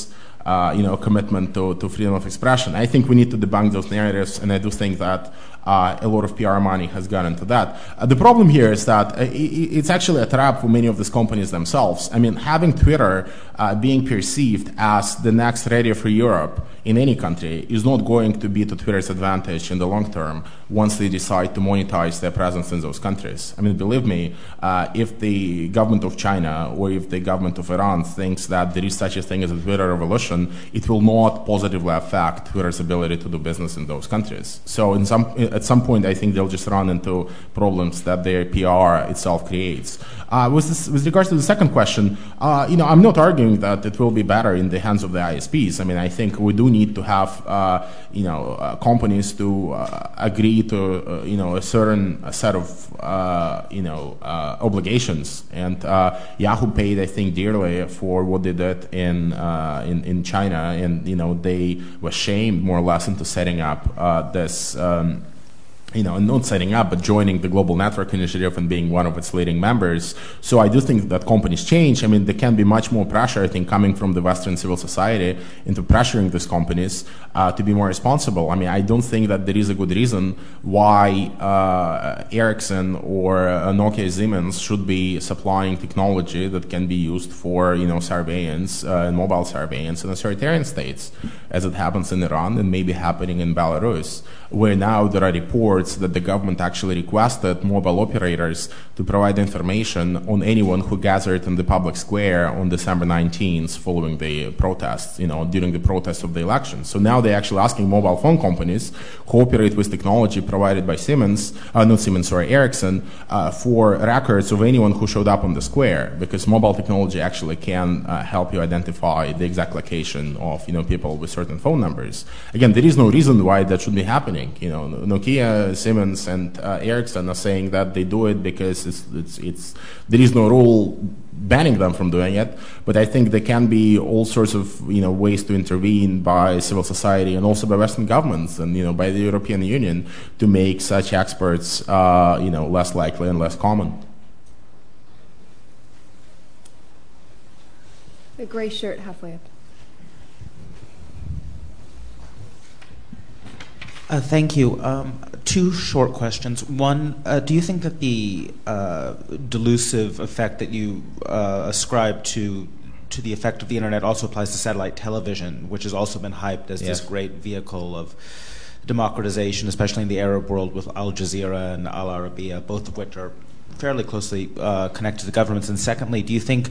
uh, you know, commitment to, to freedom of expression. I think we need to debunk those narratives, and I do think that uh, a lot of P R money has gone into that. Uh, the problem here is that it, it's actually a trap for many of these companies themselves. I mean, having Twitter uh, being perceived as the next Radio Free Europe in any country is not going to be to Twitter's advantage in the long term once they decide to monetize their presence in those countries. I mean, believe me, uh, if the government of China or if the government of Iran thinks that there is such a thing as a Twitter revolution, it will not positively affect Twitter's ability to do business in those countries. So in some, at some point, I think they'll just run into problems that their P R itself creates. Uh, with, this, with regards to the second question, uh, you know, I'm not arguing that it will be better in the hands of the I S Ps. I mean, I think we do need to have, uh, you know, uh, companies to uh, agree to, uh, you know, a certain a set of, uh, you know, uh, obligations. And uh, Yahoo paid, I think, dearly for what they did in, uh, in in China, and you know, they were shamed more or less into setting up uh, this. Um, you know, and not setting up, but joining the Global Network Initiative and being one of its leading members. So I do think that companies change. I mean, there can be much more pressure, I think, coming from the Western civil society into pressuring these companies uh, to be more responsible. I mean, I don't think that there is a good reason why uh, Ericsson or uh, Nokia Siemens should be supplying technology that can be used for, you know, surveillance uh, and mobile surveillance in authoritarian states, as it happens in Iran and maybe happening in Belarus, where now there are reports that the government actually requested mobile operators to provide information on anyone who gathered in the public square on December nineteenth following the protests, you know, during the protests of the election. So now they're actually asking mobile phone companies cooperate with technology provided by Siemens, uh, not Siemens, sorry, Ericsson, uh, for records of anyone who showed up on the square, because mobile technology actually can uh, help you identify the exact location of, you know, people with certain phone numbers. Again, there is no reason why that should be happening. You know, Nokia, Siemens and uh, Ericsson are saying that they do it because it's, it's, it's, there is no rule banning them from doing it, but I think there can be all sorts of, you know, ways to intervene by civil society and also by Western governments and, you know, by the European Union to make such experts, uh, you know, less likely and less common. The gray shirt halfway up. Uh, thank you. Um, two short questions. One, uh, do you think that the uh, delusive effect that you uh, ascribe to to the effect of the internet also applies to satellite television, which has also been hyped as yes. this great vehicle of democratization, especially in the Arab world with Al Jazeera and Al Arabiya, both of which are fairly closely uh, connected to governments? And secondly, do you think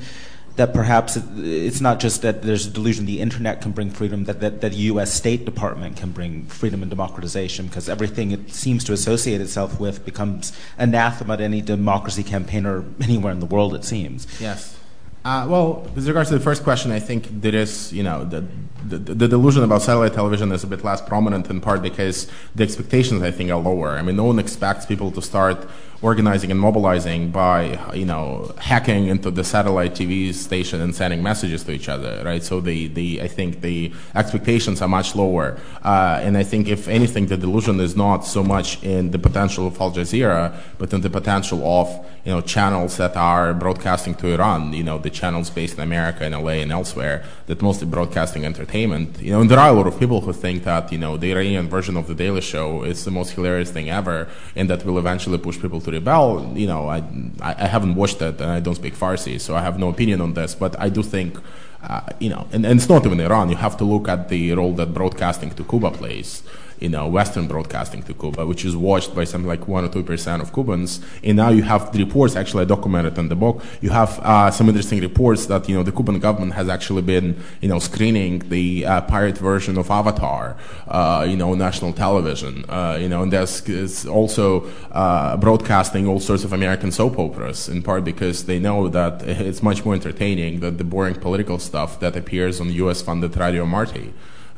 that perhaps it's not just that there's a delusion the internet can bring freedom, that, that, that the U S State Department can bring freedom and democratization, because everything it seems to associate itself with becomes anathema to any democracy campaigner anywhere in the world, it seems. Yes. Uh, well, with regards to the first question, I think there is, you know, the, the, the delusion about satellite television is a bit less prominent, in part because the expectations, I think, are lower. I mean, no one expects people to start organizing and mobilizing by, you know, hacking into the satellite T V station and sending messages to each other, right? So the, the I think the expectations are much lower. Uh, and I think, if anything, the delusion is not so much in the potential of Al Jazeera, but in the potential of, you know, channels that are broadcasting to Iran, you know, the channels based in America, in L A and elsewhere, that mostly broadcasting entertainment. You know, and there are a lot of people who think that, you know, the Iranian version of The Daily Show is the most hilarious thing ever, and that will eventually push people to rebel. You know, I, I haven't watched that, and I don't speak Farsi, so I have no opinion on this, but I do think, uh, you know, and, and it's not even Iran. You have to look at the role that broadcasting to Cuba plays. You know, Western broadcasting to Cuba, which is watched by something like one or two percent of Cubans, and now you have the reports. Actually, I documented in the book. You have uh, some interesting reports that, you know, the Cuban government has actually been, you know, screening the uh, pirate version of Avatar, uh, you know, national television, uh, you know, and there's it's also uh, broadcasting all sorts of American soap operas, in part because they know that it's much more entertaining than the boring political stuff that appears on U S-funded Radio Marti.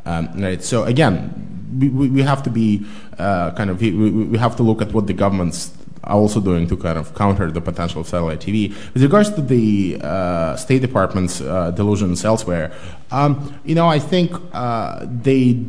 Um, right. So again, we, we have to be uh, kind of we, we have to look at what the governments are also doing to kind of counter the potential of satellite T V. With regards to the uh, State Department's uh, delusions elsewhere, um, you know, I think uh, they.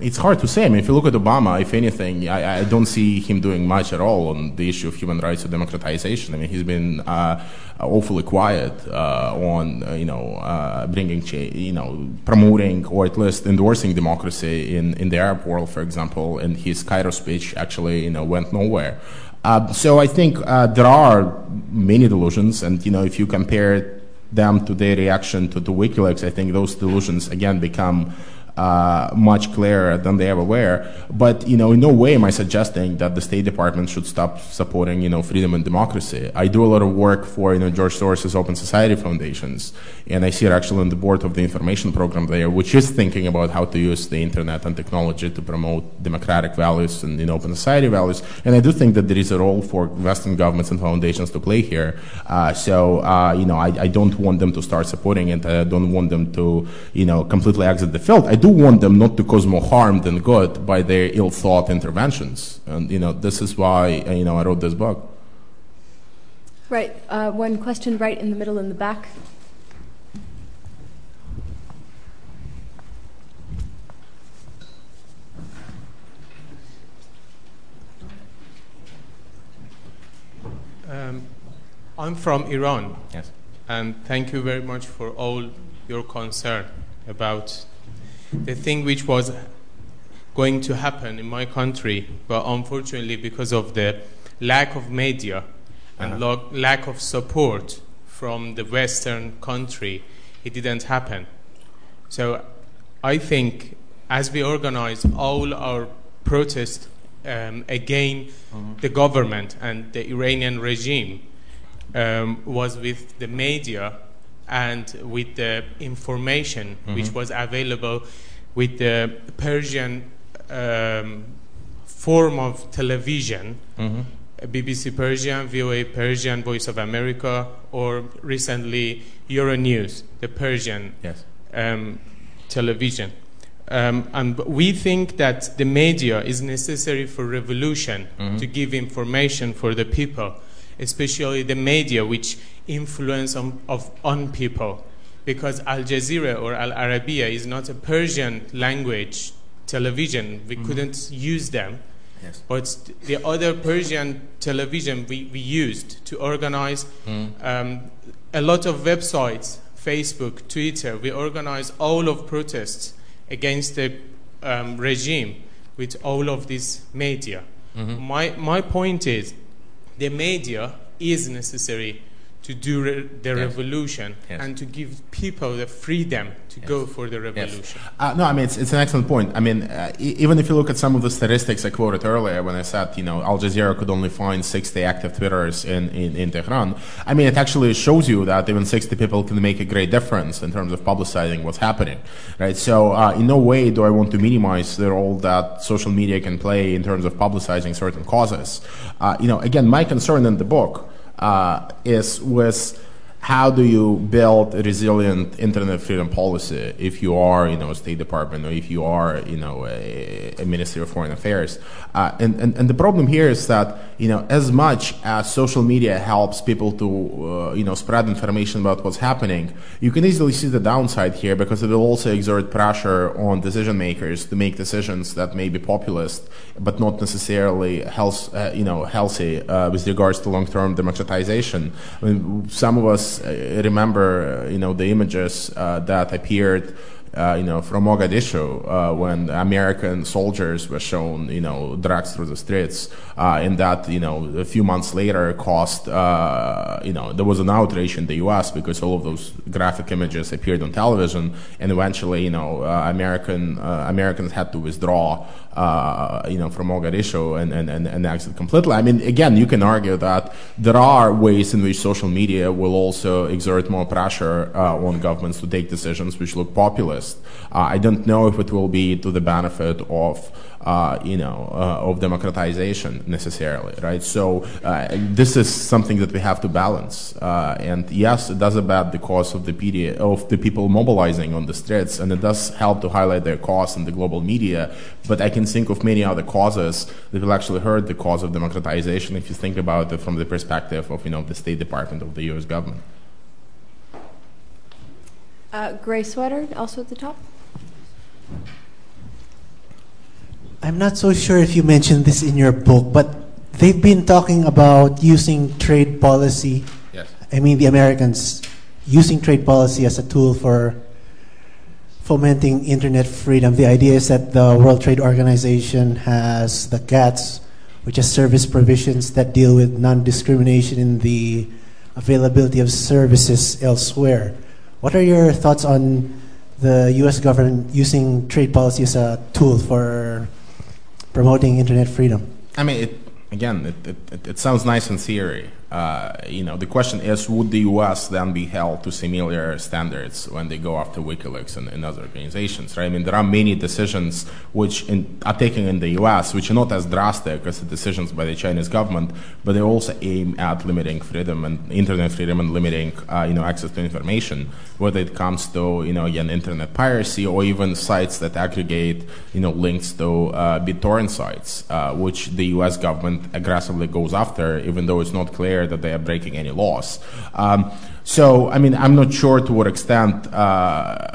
It's hard to say. I mean, if you look at Obama, if anything, I, I don't see him doing much at all on the issue of human rights or democratization. I mean, he's been uh, awfully quiet uh, on, uh, you know, uh, bringing, cha- you know, promoting or at least endorsing democracy in, in the Arab world, for example. And his Cairo speech actually, you know, went nowhere. Uh, so I think uh, there are many delusions. And, you know, if you compare them to their reaction to, to WikiLeaks, I think those delusions, again, become Uh, much clearer than they ever were. But, you know, in no way am I suggesting that the State Department should stop supporting, you know, freedom and democracy. I do a lot of work for, you know, George Soros's Open Society Foundations, and I sit actually on the board of the information program there, which is thinking about how to use the internet and technology to promote democratic values and, you know, open society values. And I do think that there is a role for Western governments and foundations to play here. Uh, so, uh, you know, I, I don't want them to start supporting it. I don't want them to, you know, completely exit the field. I do want them not to cause more harm than good by their ill-thought interventions, and you know this is why you know I wrote this book. Right, uh, one question right in the middle in the back. Um, I'm from Iran. Yes, and thank you very much for all your concern about the thing which was going to happen in my country, but unfortunately because of the lack of media and uh-huh. lo- lack of support from the Western country, it didn't happen. So I think as we organize all our protests um, again, uh-huh. the government and the Iranian regime um, was with the media and with the information mm-hmm. which was available with the Persian um, form of television, mm-hmm. B B C Persian, V O A Persian, Voice of America, or recently Euronews, the Persian yes. um, television. Um, and we think that the media is necessary for revolution mm-hmm. to give information for the people, especially the media which influence on, of, on people, because Al Jazeera or Al Arabiya is not a Persian language television. We mm-hmm. couldn't use them. Yes. But the other Persian television we, we used to organize mm. um, a lot of websites, Facebook, Twitter. We organized all of protests against the um, regime with all of this media. Mm-hmm. My, my point is the media is necessary to do re- the yes. revolution yes. and to give people the freedom to yes. go for the revolution. Yes. Uh, no, I mean, it's, it's an excellent point. I mean, uh, e- even if you look at some of the statistics I quoted earlier when I said, you know, Al Jazeera could only find sixty active Twitterers in, in, in Tehran, I mean, it actually shows you that even sixty people can make a great difference in terms of publicizing what's happening, right? So uh, in no way do I want to minimize the role that social media can play in terms of publicizing certain causes. Uh, you know, again, my concern in the book Uh, is with how do you build a resilient internet freedom policy if you are, you know, a State Department or if you are, you know, a, a Ministry of Foreign Affairs. Uh, and, and, and the problem here is that, you know, as much as social media helps people to, uh, you know, spread information about what's happening, you can easily see the downside here because it will also exert pressure on decision makers to make decisions that may be populist but not necessarily health, uh, you know, healthy uh, with regards to long-term democratization. I mean, some of us I remember, you know, the images uh, that appeared, uh, you know, from Mogadishu uh, when American soldiers were shown, you know, dragged through the streets, uh, and that, you know, a few months later caused, uh, you know, there was an outrage in the U S because all of those graphic images appeared on television, and eventually, you know, uh, American uh, Americans had to withdraw, uh, you know, from Mogadishu and, and, and, and exit completely. I mean, again, you can argue that there are ways in which social media will also exert more pressure uh, on governments to take decisions which look populist. Uh, I don't know if it will be to the benefit of, uh, you know, uh, of democratization necessarily, right? So uh, this is something that we have to balance. Uh, and yes, it does abate the cause of the P D A, of the people mobilizing on the streets, and it does help to highlight their cause in the global media. But I can think of many other causes that will actually hurt the cause of democratization if you think about it from the perspective of, you know, the State Department of the U S government. Uh, Gray sweater, also at the top. I'm not so sure if you mentioned this in your book, but they've been talking about using trade policy. Yes. I mean, the Americans using trade policy as a tool for fomenting internet freedom. The idea is that the World Trade Organization has the GATS, which has service provisions that deal with non-discrimination in the availability of services elsewhere. What are your thoughts on the U S government using trade policy as a tool for promoting internet freedom? I mean, it, again, it, it, it sounds nice in theory. Uh, you know, the question is, would the U S then be held to similar standards when they go after WikiLeaks and, and other organizations, right? I mean, there are many decisions which in, are taken in the U S which are not as drastic as the decisions by the Chinese government, but they also aim at limiting freedom and internet freedom and limiting, uh, you know, access to information, whether it comes to, you know, again, internet piracy or even sites that aggregate, you know, links to uh, BitTorrent sites, uh, which the U S government aggressively goes after, even though it's not clear that they are breaking any laws. Um, so, I mean, I'm not sure to what extent uh,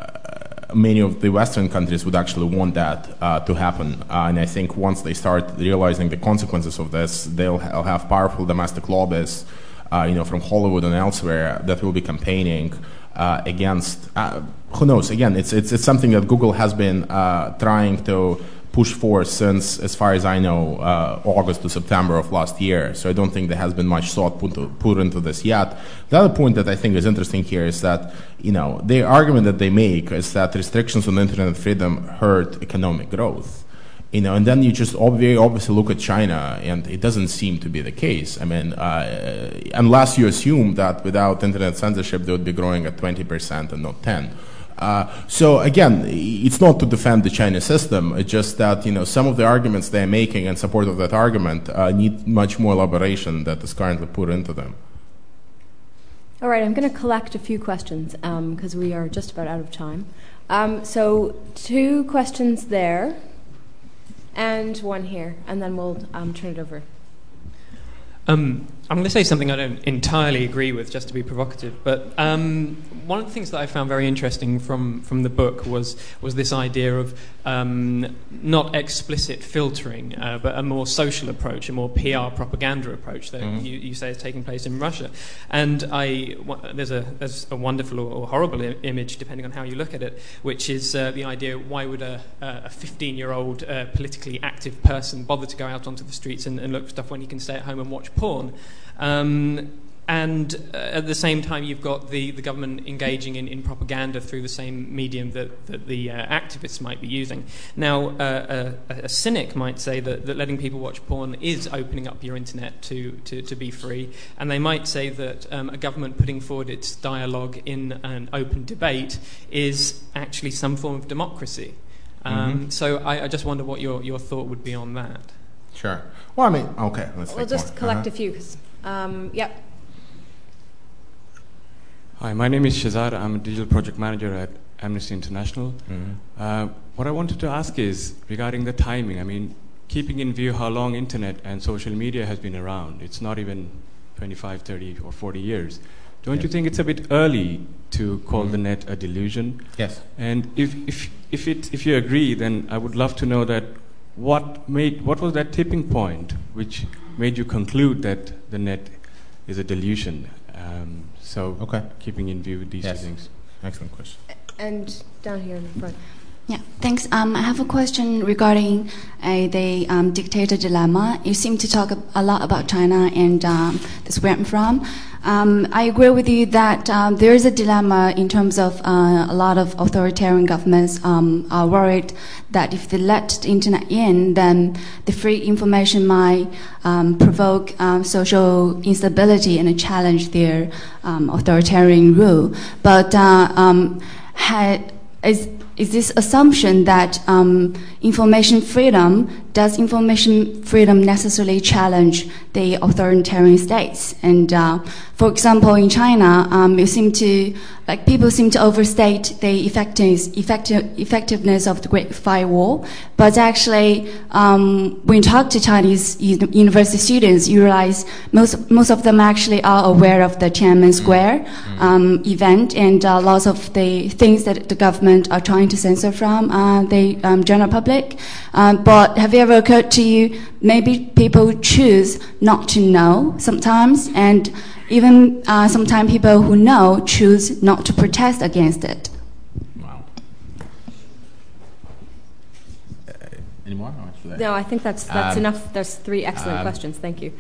many of the Western countries would actually want that uh, to happen. Uh, and I think once they start realizing the consequences of this, they'll ha- have powerful domestic lobbyists, uh, you know, from Hollywood and elsewhere that will be campaigning uh, against. Uh, who knows? Again, it's, it's it's something that Google has been uh, trying to push for since, as far as I know, uh, August to September of last year. So I don't think there has been much thought put, to, put into this yet. The other point that I think is interesting here is that, you know, the argument that they make is that restrictions on internet freedom hurt economic growth. You know, and then you just very obviously look at China, and it doesn't seem to be the case. I mean, uh, unless you assume that without internet censorship, they would be growing at twenty percent and not ten percent. Uh, so again, it's not to defend the China system. It's just that, you know, some of the arguments they're making in support of that argument uh, need much more elaboration that is currently put into them. All right, I'm going to collect a few questions because um, we are just about out of time. Um, so two questions there, and one here, and then we'll um, turn it over. Um, I'm going to say something I don't entirely agree with, just to be provocative, but um, one of the things that I found very interesting from, from the book was was this idea of um, not explicit filtering, uh, but a more social approach, a more P R propaganda approach that mm-hmm. you, you say is taking place in Russia. And I, there's a, there's a wonderful or horrible I- image, depending on how you look at it, which is uh, the idea, why would a, a fifteen-year-old uh, politically active person bother to go out onto the streets and, and look for stuff when he can stay at home and watch porn? Um, and uh, at the same time, you've got the, the government engaging in, in propaganda through the same medium that, that the uh, activists might be using. Now, uh, a, a cynic might say that, that letting people watch porn is opening up your internet to, to, to be free, and they might say that um, a government putting forward its dialogue in an open debate is actually some form of democracy. Um, mm-hmm. So I, I just wonder what your, your thought would be on that. Sure. Well, I mean, okay. Let's we'll just more. collect uh-huh. a few. Cause, um, yep. Hi, my name is Shazar. I'm a digital project manager at Amnesty International. Mm-hmm. Uh, what I wanted to ask is regarding the timing. I mean, keeping in view how long internet and social media has been around, it's not even twenty-five, thirty, or forty years. Don't yes. you think it's a bit early to call mm-hmm. the net a delusion? Yes. And if if if it if you agree, then I would love to know that. What made what was that tipping point which made you conclude that the net is a delusion? Um, so, okay. keeping in view these yes. two things. Excellent question. And down here in the front. Yeah, thanks. Um, I have a question regarding uh, the um, dictator dilemma. You seem to talk a lot about China, and um, that's where I'm from. Um, I agree with you that um, there is a dilemma in terms of uh, a lot of authoritarian governments um, are worried that if they let the internet in, then the free information might um, provoke um, social instability and challenge their um, authoritarian rule. But uh, um, had, is Is this assumption that um, information freedom does information freedom necessarily challenge the authoritarian states? And uh, for example, in China, um, you seem to, like people seem to overstate the effectiveness, effective, effectiveness of the Great Firewall. But actually, um, when you talk to Chinese university students, you realize most most of them actually are aware of the Tiananmen Square um, event and uh, lots of the things that the government are trying to censor from uh, the um, general public. Um, but have it ever occurred to you maybe people choose not to know sometimes, and even uh, sometimes people who know choose not to protest against it? Wow. Uh, any more? No, I think that's that's um, enough. There's three excellent um, questions. Thank you.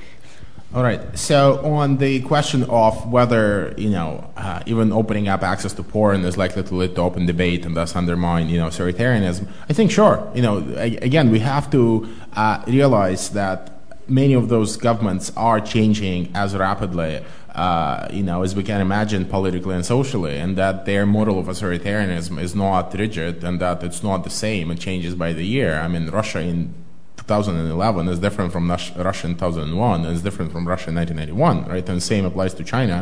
All right. So on the question of whether, you know, uh, even opening up access to porn is likely to lead to open debate and thus undermine, you know, authoritarianism, I think sure. You know, again, we have to uh, realize that many of those governments are changing as rapidly, uh, you know, as we can imagine, politically and socially, and that their model of authoritarianism is not rigid and that it's not the same. It changes by the year. I mean, Russia in two thousand eleven is different from Russia in two thousand one, and is different from Russia in nineteen ninety-one, right? And the same applies to China.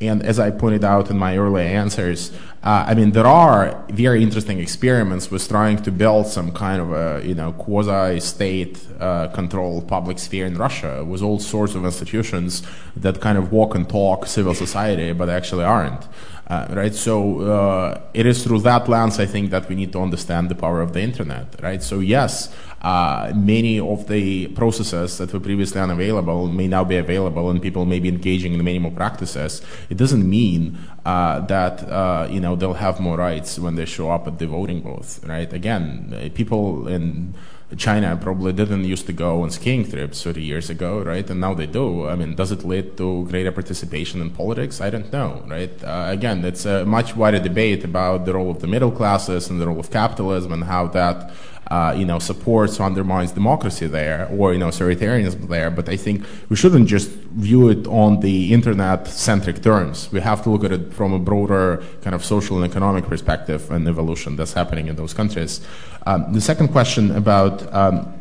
And as I pointed out in my earlier answers, uh, I mean, there are very interesting experiments with trying to build some kind of a, you know, quasi-state uh, controlled public sphere in Russia with all sorts of institutions that kind of walk and talk civil society, but actually aren't. Uh, right, so uh, it is through that lens, I think, that we need to understand the power of the internet. Right, so yes, uh, many of the processes that were previously unavailable may now be available, and people may be engaging in minimal practices. It doesn't mean uh, that uh, you know, they'll have more rights when they show up at the voting booth. Right, again, people in China probably didn't used to go on skiing trips thirty years ago, right? And now they do. I mean, does it lead to greater participation in politics? I don't know, right? Uh, again, it's a much wider debate about the role of the middle classes and the role of capitalism and how that, uh, you know, supports or undermines democracy there, or, you know, authoritarianism there. But I think we shouldn't just view it on the internet-centric terms. We have to look at it from a broader kind of social and economic perspective and evolution that's happening in those countries. Um, the second question about um,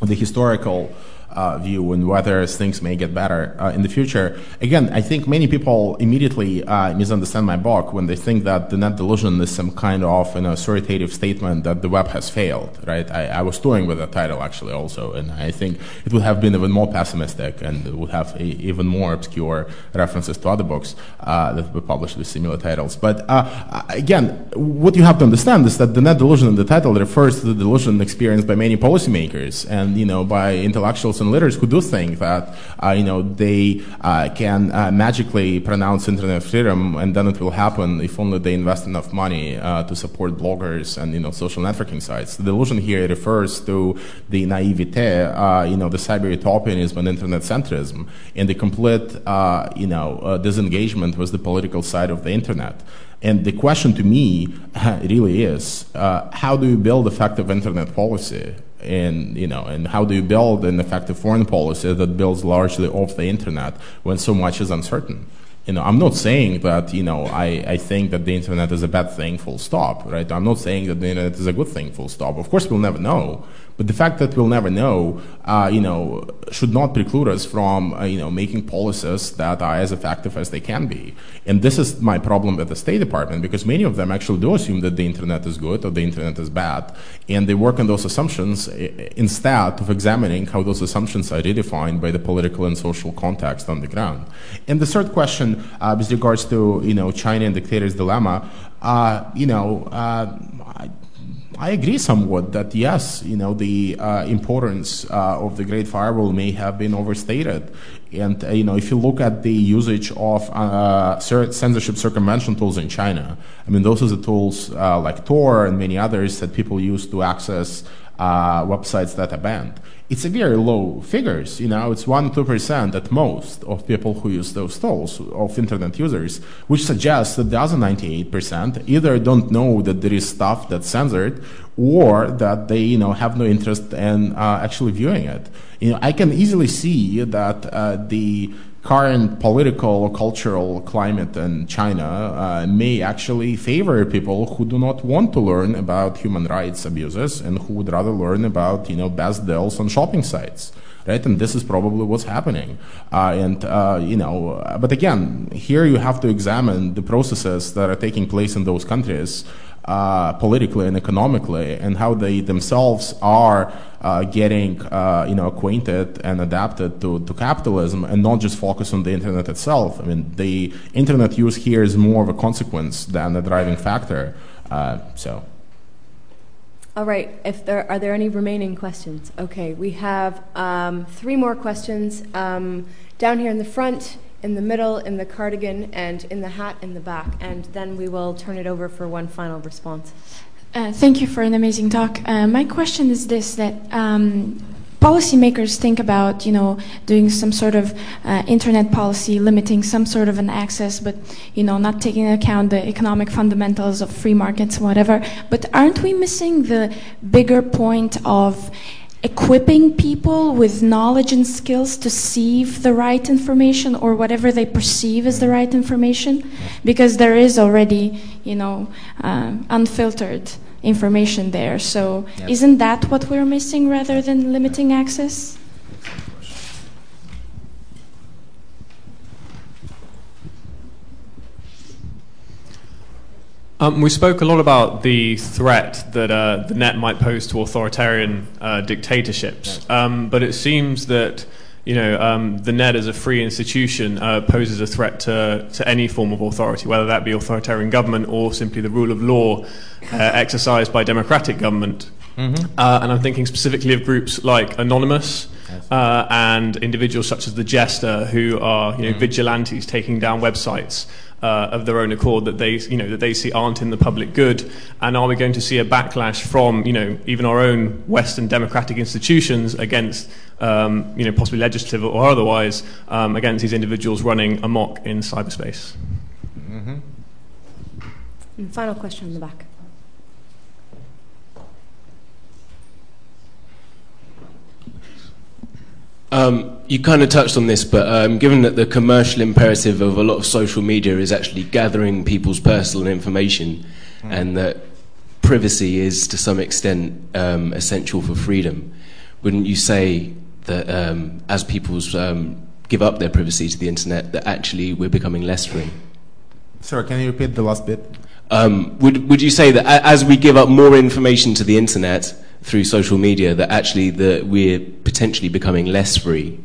the historical uh, view and whether things may get better uh, in the future. Again, I think many people immediately uh, misunderstand my book when they think that the net delusion is some kind of an authoritative statement that the web has failed, right? I, I was toying with that title actually also, and I think it would have been even more pessimistic and it would have a, even more obscure references to other books uh, that were published with similar titles. But uh, again, what you have to understand is that the net delusion in the title refers to the delusion experienced by many policymakers and, you know, by intellectuals and leaders who do think that uh, you know, they uh, can uh, magically pronounce internet freedom and then it will happen if only they invest enough money uh, to support bloggers and, you know, social networking sites. The delusion here refers to the naivete, uh, you know, the cyber utopianism and internet centrism, and the complete uh, you know uh, disengagement with the political side of the internet. And the question to me really is, uh, how do you build effective internet policy? And, you know, and how do you build an effective foreign policy that builds largely off the internet when so much is uncertain? You know, I'm not saying that, you know, I, I think that the internet is a bad thing, full stop, right? I'm not saying that the internet is a good thing, full stop. Of course, we'll never know. But the fact that we'll never know, uh, you know, should not preclude us from, uh, you know, making policies that are as effective as they can be. And this is my problem with the State Department, because many of them actually do assume that the internet is good or the internet is bad. And they work on those assumptions instead of examining how those assumptions are redefined by the political and social context on the ground. And the third question, Uh, with regards to, you know, China and dictator's dilemma, uh, you know, uh, I, I agree somewhat that yes, you know, the uh, importance uh, of the Great Firewall may have been overstated. And, uh, you know, if you look at the usage of uh, censorship circumvention tools in China, I mean, those are the tools uh, like Tor and many others that people use to access uh, websites that are banned. It's a very low figures, you know, it's one to two percent at most of people who use those tools, of internet users, which suggests that the other ninety-eight percent either don't know that there is stuff that's censored, or that they, you know, have no interest in uh, actually viewing it. You know, I can easily see that uh, the current political or cultural climate in China uh, may actually favor people who do not want to learn about human rights abuses and who would rather learn about, you know, best deals on shopping sites. Right, and this is probably what's happening, uh, and uh, you know. But again, here you have to examine the processes that are taking place in those countries, uh, politically and economically, and how they themselves are uh, getting, uh, you know, acquainted and adapted to, to capitalism, and not just focus on the internet itself. I mean, the internet use here is more of a consequence than a driving factor. Uh, so. All right. If there are there any remaining questions? Okay, we have um, three more questions um, down here in the front, in the middle, in the cardigan, and in the hat in the back, and then we will turn it over for one final response. Uh, thank you for an amazing talk. Uh, my question is this: that. Um, Policymakers think about, you know, doing some sort of uh, internet policy, limiting some sort of an access, but, you know, not taking into account the economic fundamentals of free markets, whatever. But aren't we missing the bigger point of equipping people with knowledge and skills to sieve the right information or whatever they perceive as the right information? Because there is already, you know, uh, unfiltered information there. So yep. Isn't that what we're missing rather than limiting access? Um, we spoke a lot about the threat that uh, the net might pose to authoritarian uh, dictatorships, um, but it seems that you know, um, the net as a free institution uh, poses a threat to, to any form of authority, whether that be authoritarian government or simply the rule of law uh, exercised by democratic government. Mm-hmm. uh, and I'm thinking specifically of groups like Anonymous uh, and individuals such as the Jester, who are you know, mm-hmm. vigilantes taking down websites uh, of their own accord that they, you know, that they see aren't in the public good. And are we going to see a backlash from, you know, even our own Western democratic institutions against, um, you know, possibly legislative or otherwise, um, against these individuals running amok in cyberspace? Mm-hmm. And final question in the back. Um, you kind of touched on this, but um, given that the commercial imperative of a lot of social media is actually gathering people's personal information, mm. and that privacy is to some extent um, essential for freedom, wouldn't you say that um, as people um, give up their privacy to the internet, that actually we're becoming less free? Sorry, can you repeat the last bit? Um, would, would you say that as we give up more information to the internet through social media, that actually the, we're potentially becoming less free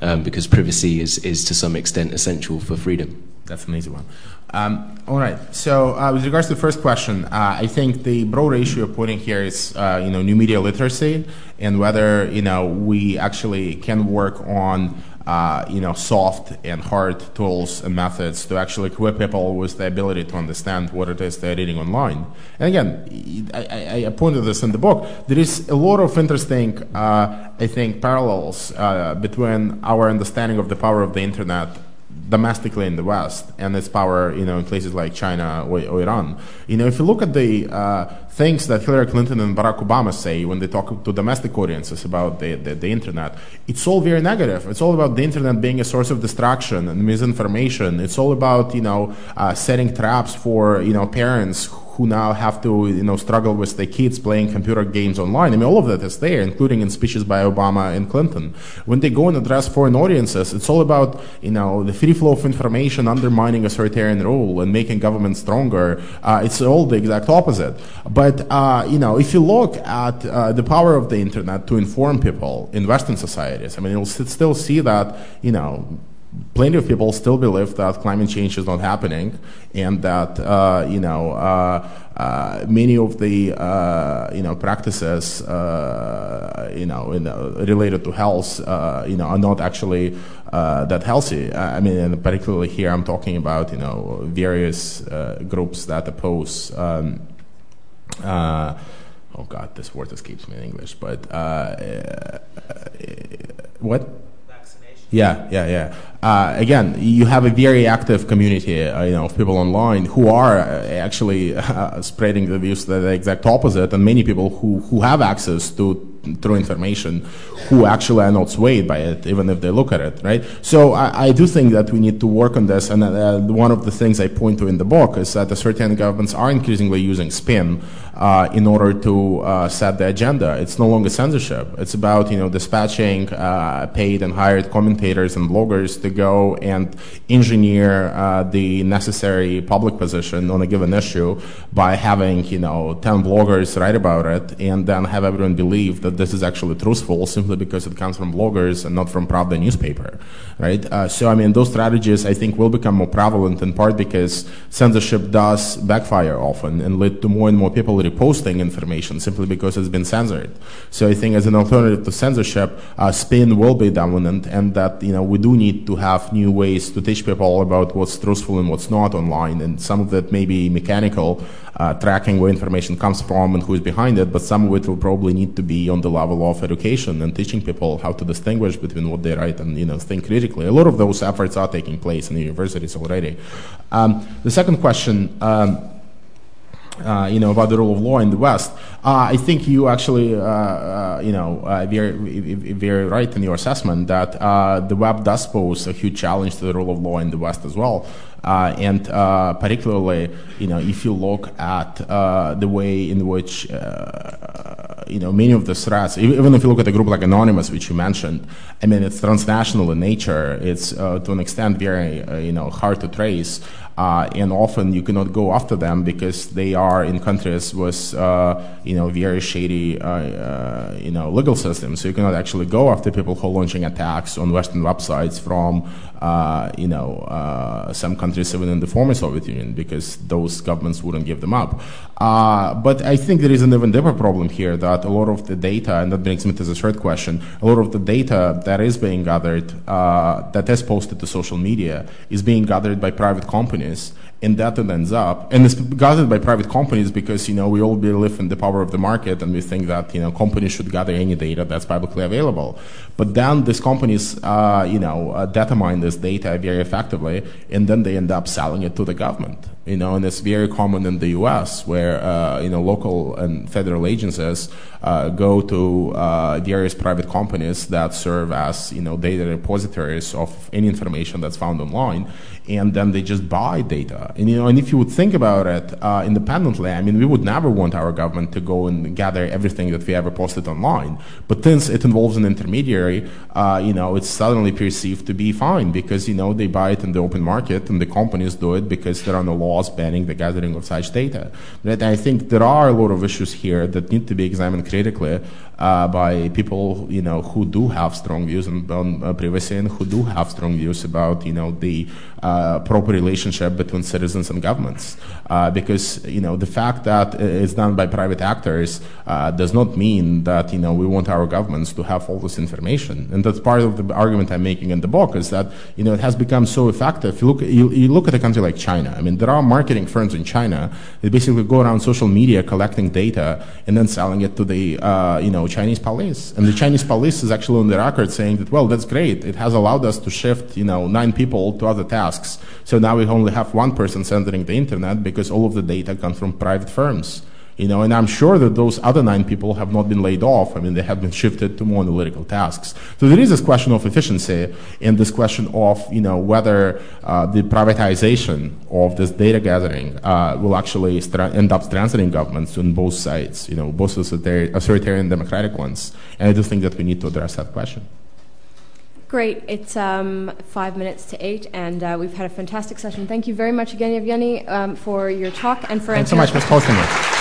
um, because privacy is, is to some extent essential for freedom? That's an easy one. Um, all right. So uh, with regards to the first question, uh, I think the broader issue you're putting here is uh, you know, new media literacy and whether you know, we actually can work on Uh, you know, soft and hard tools and methods to actually equip people with the ability to understand what it is they're reading online. And again, I, I, I pointed this in the book. There is a lot of interesting, uh, I think, parallels uh, between our understanding of the power of the internet domestically in the West and its power, you know, in places like China or, or Iran. You know, if you look at the uh, things that Hillary Clinton and Barack Obama say when they talk to domestic audiences about the, the, the internet, it's all very negative. It's all about the internet being a source of distraction and misinformation. It's all about, you know, uh, setting traps for, you know, parents who now have to, you know, struggle with their kids playing computer games online. I mean, all of that is there, including in speeches by Obama and Clinton. When they go and address foreign audiences, it's all about, you know, the free flow of information undermining authoritarian rule and making government stronger. Uh, it's all the exact opposite. But But, uh, you know, if you look at uh, the power of the internet to inform people in Western societies, I mean, you'll still see that, you know, plenty of people still believe that climate change is not happening and that, uh, you know, uh, uh, many of the, uh, you know, practices, uh, you know, in, uh, related to health, uh, you know, are not actually uh, that healthy. I mean, and particularly here I'm talking about, you know, various uh, groups that oppose um Uh, oh God, this word escapes me in English, but uh, uh, uh, what? Vaccination. Yeah, yeah, yeah. Uh, again, you have a very active community, uh, you know, of people online who are uh, actually uh, spreading the views that are the exact opposite, and many people who who have access to through information who actually are not swayed by it, even if they look at it, right? So I, I do think that we need to work on this, and uh, one of the things I point to in the book is that the certain governments are increasingly using spin uh, in order to uh, set the agenda. It's no longer censorship. It's about, you know, dispatching uh, paid and hired commentators and bloggers to go and engineer uh, the necessary public position on a given issue by having, you know, ten bloggers write about it and then have everyone believe that this is actually truthful simply because it comes from bloggers and not from Pravda newspaper, right? Uh, so, I mean, those strategies, I think, will become more prevalent in part because censorship does backfire often and lead to more and more people reposting information simply because it's been censored. So I think as an alternative to censorship, uh, spin will be dominant, and that, you know, we do need to have new ways to teach people about what's truthful and what's not online, and some of that may be mechanical, Uh, tracking where information comes from and who is behind it, but some of it will probably need to be on the level of education and teaching people how to distinguish between what they write and, you know, think critically. A lot of those efforts are taking place in the universities already. Um, the second question, um, uh, you know, about the rule of law in the West, uh, I think you actually, uh, uh, you know, uh, very, very right in your assessment that uh, the web does pose a huge challenge to the rule of law in the West as well. Uh, and uh, particularly, you know, if you look at uh, the way in which, uh, you know, many of the threats, even if you look at a group like Anonymous, which you mentioned, I mean, it's transnational in nature. It's, uh, to an extent, very, uh, you know, hard to trace. Uh, and often you cannot go after them because they are in countries with, uh, you know, very shady, uh, uh, you know, legal systems. So you cannot actually go after people who are launching attacks on Western websites from, uh, you know, uh, some countries even in the former Soviet Union, because those governments wouldn't give them up. Uh, but I think there is an even deeper problem here that a lot of the data, and that brings me to the third question, a lot of the data that is being gathered, uh, that is posted to social media, is being gathered by private companies. And that it ends up, and it's gathered by private companies because, you know, we all believe in the power of the market, and we think that, you know, companies should gather any data that's publicly available. But then these companies, uh, you know, uh, data mine this data very effectively, and then they end up selling it to the government. You know, and it's very common in the U S where, uh, you know, local and federal agencies uh, go to uh, various private companies that serve as, you know, data repositories of any information that's found online, and then they just buy data. And, you know, and if you would think about it uh, independently, I mean, we would never want our government to go and gather everything that we ever posted online. But since it involves an intermediary, uh, you know, it's suddenly perceived to be fine because, you know, they buy it in the open market, and the companies do it because there are no laws banning the gathering of such data. But I think there are a lot of issues here that need to be examined critically uh, by people, you know, who do have strong views on, on uh, privacy, and who do have strong views about, you know, the uh, proper relationship between citizens and governments. Uh, because, you know, the fact that it's done by private actors uh, does not mean that, you know, we want our governments to have all this information. And that's part of the argument I'm making in the book, is that, you know, it has become so effective. You look, you, you look at a country like China. I mean, there are marketing firms in China that basically go around social media collecting data and then selling it to the uh, you know, Chinese police. And the Chinese police is actually on the record saying that, well, that's great. It has allowed us to shift, you know, nine people to other tasks. So now we only have one person censoring the internet because all of the data comes from private firms. You know, and I'm sure that those other nine people have not been laid off. I mean, they have been shifted to more analytical tasks. So there is this question of efficiency, and this question of, you know, whether uh, the privatization of this data gathering uh, will actually stra- end up strengthening governments on both sides, you know, both authoritarian and democratic ones. And I do think that we need to address that question. Great. It's um, five minutes to eight, and uh, we've had a fantastic session. Thank you very much again, Evgeny, um, for your talk and for... Thanks so much for hosting us.